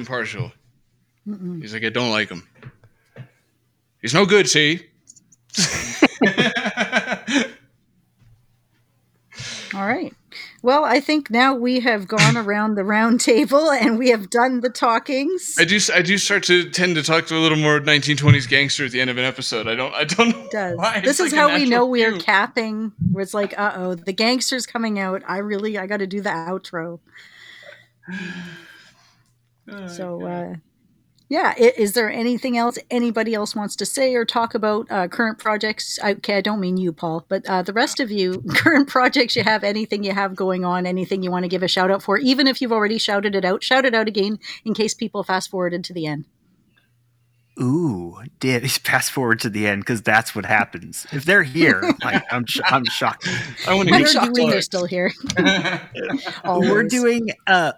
I don't like him. He's no good. See. All right. Well, I think now we have gone around the round table and we have done the talkings. I do start to tend to talk to a little more 1920s gangster at the end of an episode. I don't know. It does. Why. This is like how we know we are capping. Where it's like, uh-oh, the gangster's coming out. I got to do the outro. Yeah, is there anything else anybody else wants to say or talk about current projects? Okay, I don't mean you, Paul, but the rest of you, current projects you have, anything you have going on, anything you want to give a shout out for, even if you've already shouted it out, shout it out again in case people fast forwarded to the end. Ooh, did he fast forward to the end? Because that's what happens if they're here. Like, I'm shocked. I want to be shocked when they're still here. We're doing a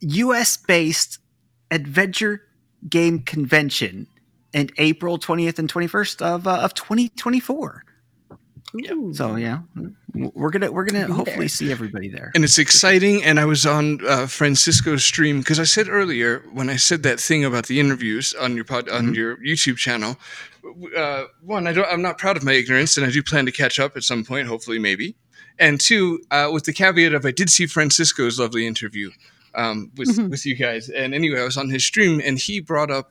U.S.-based adventure game convention in April 20th and 21st of 2024. Ooh. So yeah, we're gonna hopefully see everybody there, and it's exciting. And I was on Francisco's stream because I said earlier when I said that thing about the interviews on your on your YouTube channel. One, I'm not proud of my ignorance, and I do plan to catch up at some point, hopefully, maybe. And two, with the caveat of I did see Francisco's lovely interview. With you guys. And anyway, I was on his stream and he brought up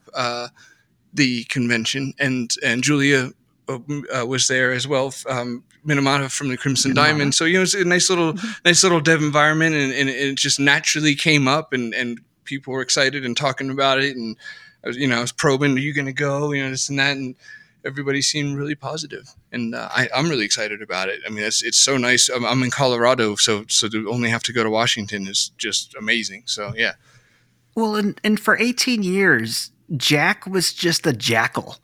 the convention and Julia was there as well. Minamata from the Crimson Diamond. So, you know, it's a nice little dev environment and it just naturally came up and people were excited and talking about it. And I was probing, are you going to go? You know, this and that. And everybody seemed really positive. And I'm really excited about it. I mean, it's so nice. I'm in Colorado, so to only have to go to Washington is just amazing. So, yeah, Well, and for 18 years, Jack was just a jackal.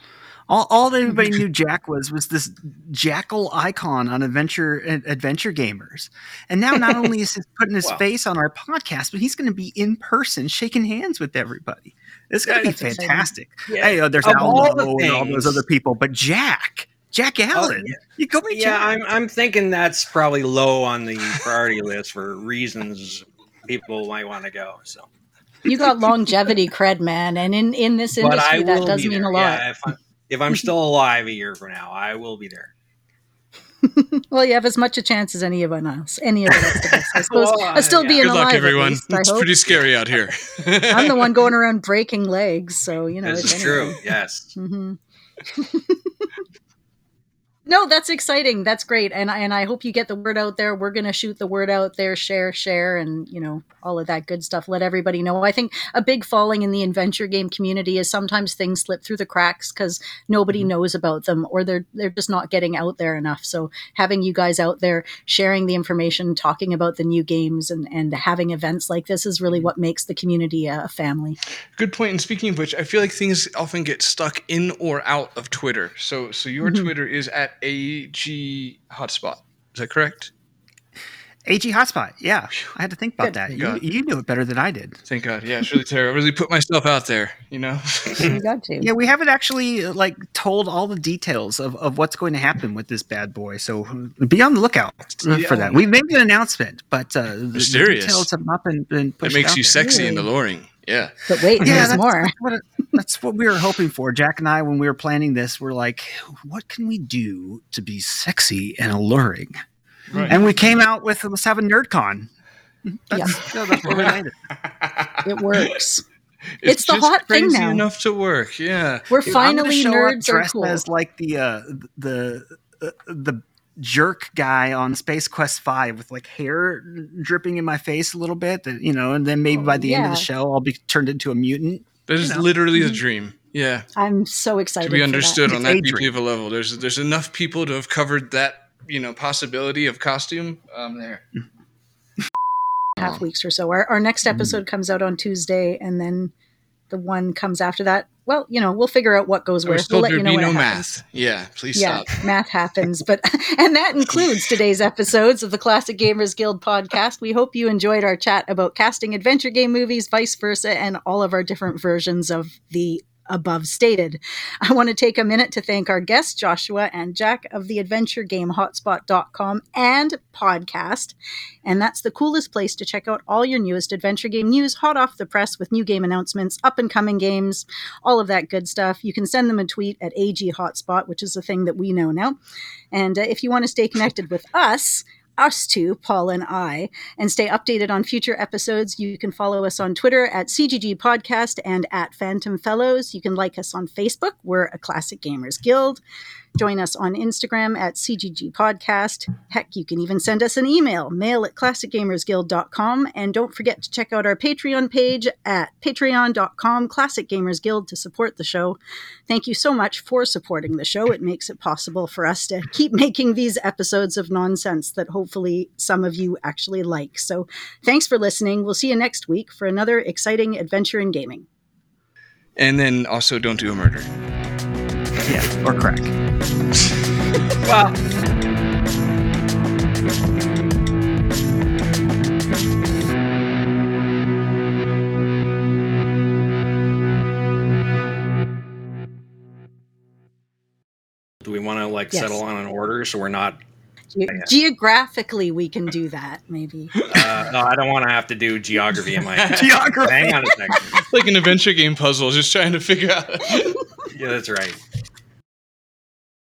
All that everybody knew Jack was this jackal icon on Adventure Gamers. And now not only is he putting his face on our podcast, but he's going to be in person shaking hands with everybody. It's going to be fantastic. Yeah. Hey, there's Aldo and all those other people, but Jack Allen. Oh, yeah. You go meet Jack. I'm thinking that's probably low on the priority list for reasons people might want to go, so. You got longevity cred, man. And in this industry, that does mean a lot. Yeah, if I'm still alive a year from now, I will be there. Well, you have as much a chance as any of us, I suppose. I'll still be alive. Good luck, everyone. Least, it's pretty scary out here. I'm the one going around breaking legs, so, you know. This is true, yes. Mm-hmm. No, that's exciting. That's great. And I hope you get the word out there. We're going to shoot the word out there, share, and, you know, all of that good stuff. Let everybody know. I think a big falling in the adventure game community is sometimes things slip through the cracks because nobody knows about them, or they're just not getting out there enough. So having you guys out there, sharing the information, talking about the new games and having events like this is really what makes the community a family. Good point. And speaking of which, I feel like things often get stuck in or out of Twitter. So your Twitter is at AG Hotspot. Is that correct? AG Hotspot. Yeah. I had to think about that. You knew it better than I did. Thank God. Yeah. It's really terrible. I really put myself out there, you know? You got to. Yeah. We haven't actually told all the details of what's going to happen with this bad boy. So be on the lookout for that. We made an announcement, but the details have not been pushed out. It makes you sexy and alluring. Yeah. But wait, there's more. That's what we were hoping for. Jack and I, when we were planning this, we're like, what can we do to be sexy and alluring? Right. And we came out with, let's have a NerdCon. That's what we landed. It works. It's the hot thing now. Enough to work. Yeah. We're finally nerds are cool. As the jerk guy on Space Quest 5 with hair dripping in my face a little bit, that, you know, and then maybe by the end of the show I'll be turned into a mutant. That is literally the dream. Yeah. I'm so excited. To be understood on that deep level. There's enough people to have covered that, you know, possibility of costume there. Half weeks or so. Our next episode comes out on Tuesday, and then the one comes after that. Well, you know, we'll figure out what goes where. We'll let you know. No math. Yeah, please stop. Yeah, math happens. And that includes today's episodes of the Classic Gamers Guild podcast. We hope you enjoyed our chat about casting adventure game movies, vice versa, and all of our different versions of the above stated. I want to take a minute to thank our guests, Joshua and Jack of the AdventureGameHotspot.com and podcast. And that's the coolest place to check out all your newest adventure game news, hot off the press with new game announcements, up and coming games, all of that good stuff. You can send them a tweet at AG Hotspot, which is the thing that we know now. And if you want to stay connected with us two, Paul and I, and stay updated on future episodes, you can follow us on Twitter at CGG Podcast and at Phantom Fellows. You can like us on Facebook. We're a Classic Gamers Guild. Join us on Instagram at CGG Podcast. Heck, you can even send us an email, mail@classicgamersguild.com. And don't forget to check out our Patreon page at patreon.com/Classic Gamers Guild to support the show. Thank you so much for supporting the show. It makes it possible for us to keep making these episodes of nonsense that hopefully some of you actually like. So thanks for listening. We'll see you next week for another exciting adventure in gaming. And then also don't do a murder. Yeah, or crack. Well. Do we want to settle on an order so we're not... Geographically, we can do that, maybe. No, I don't want to have to do geography in my head. Geography? Hang on a second. It's like an adventure game puzzle, just trying to figure out... Yeah, that's right.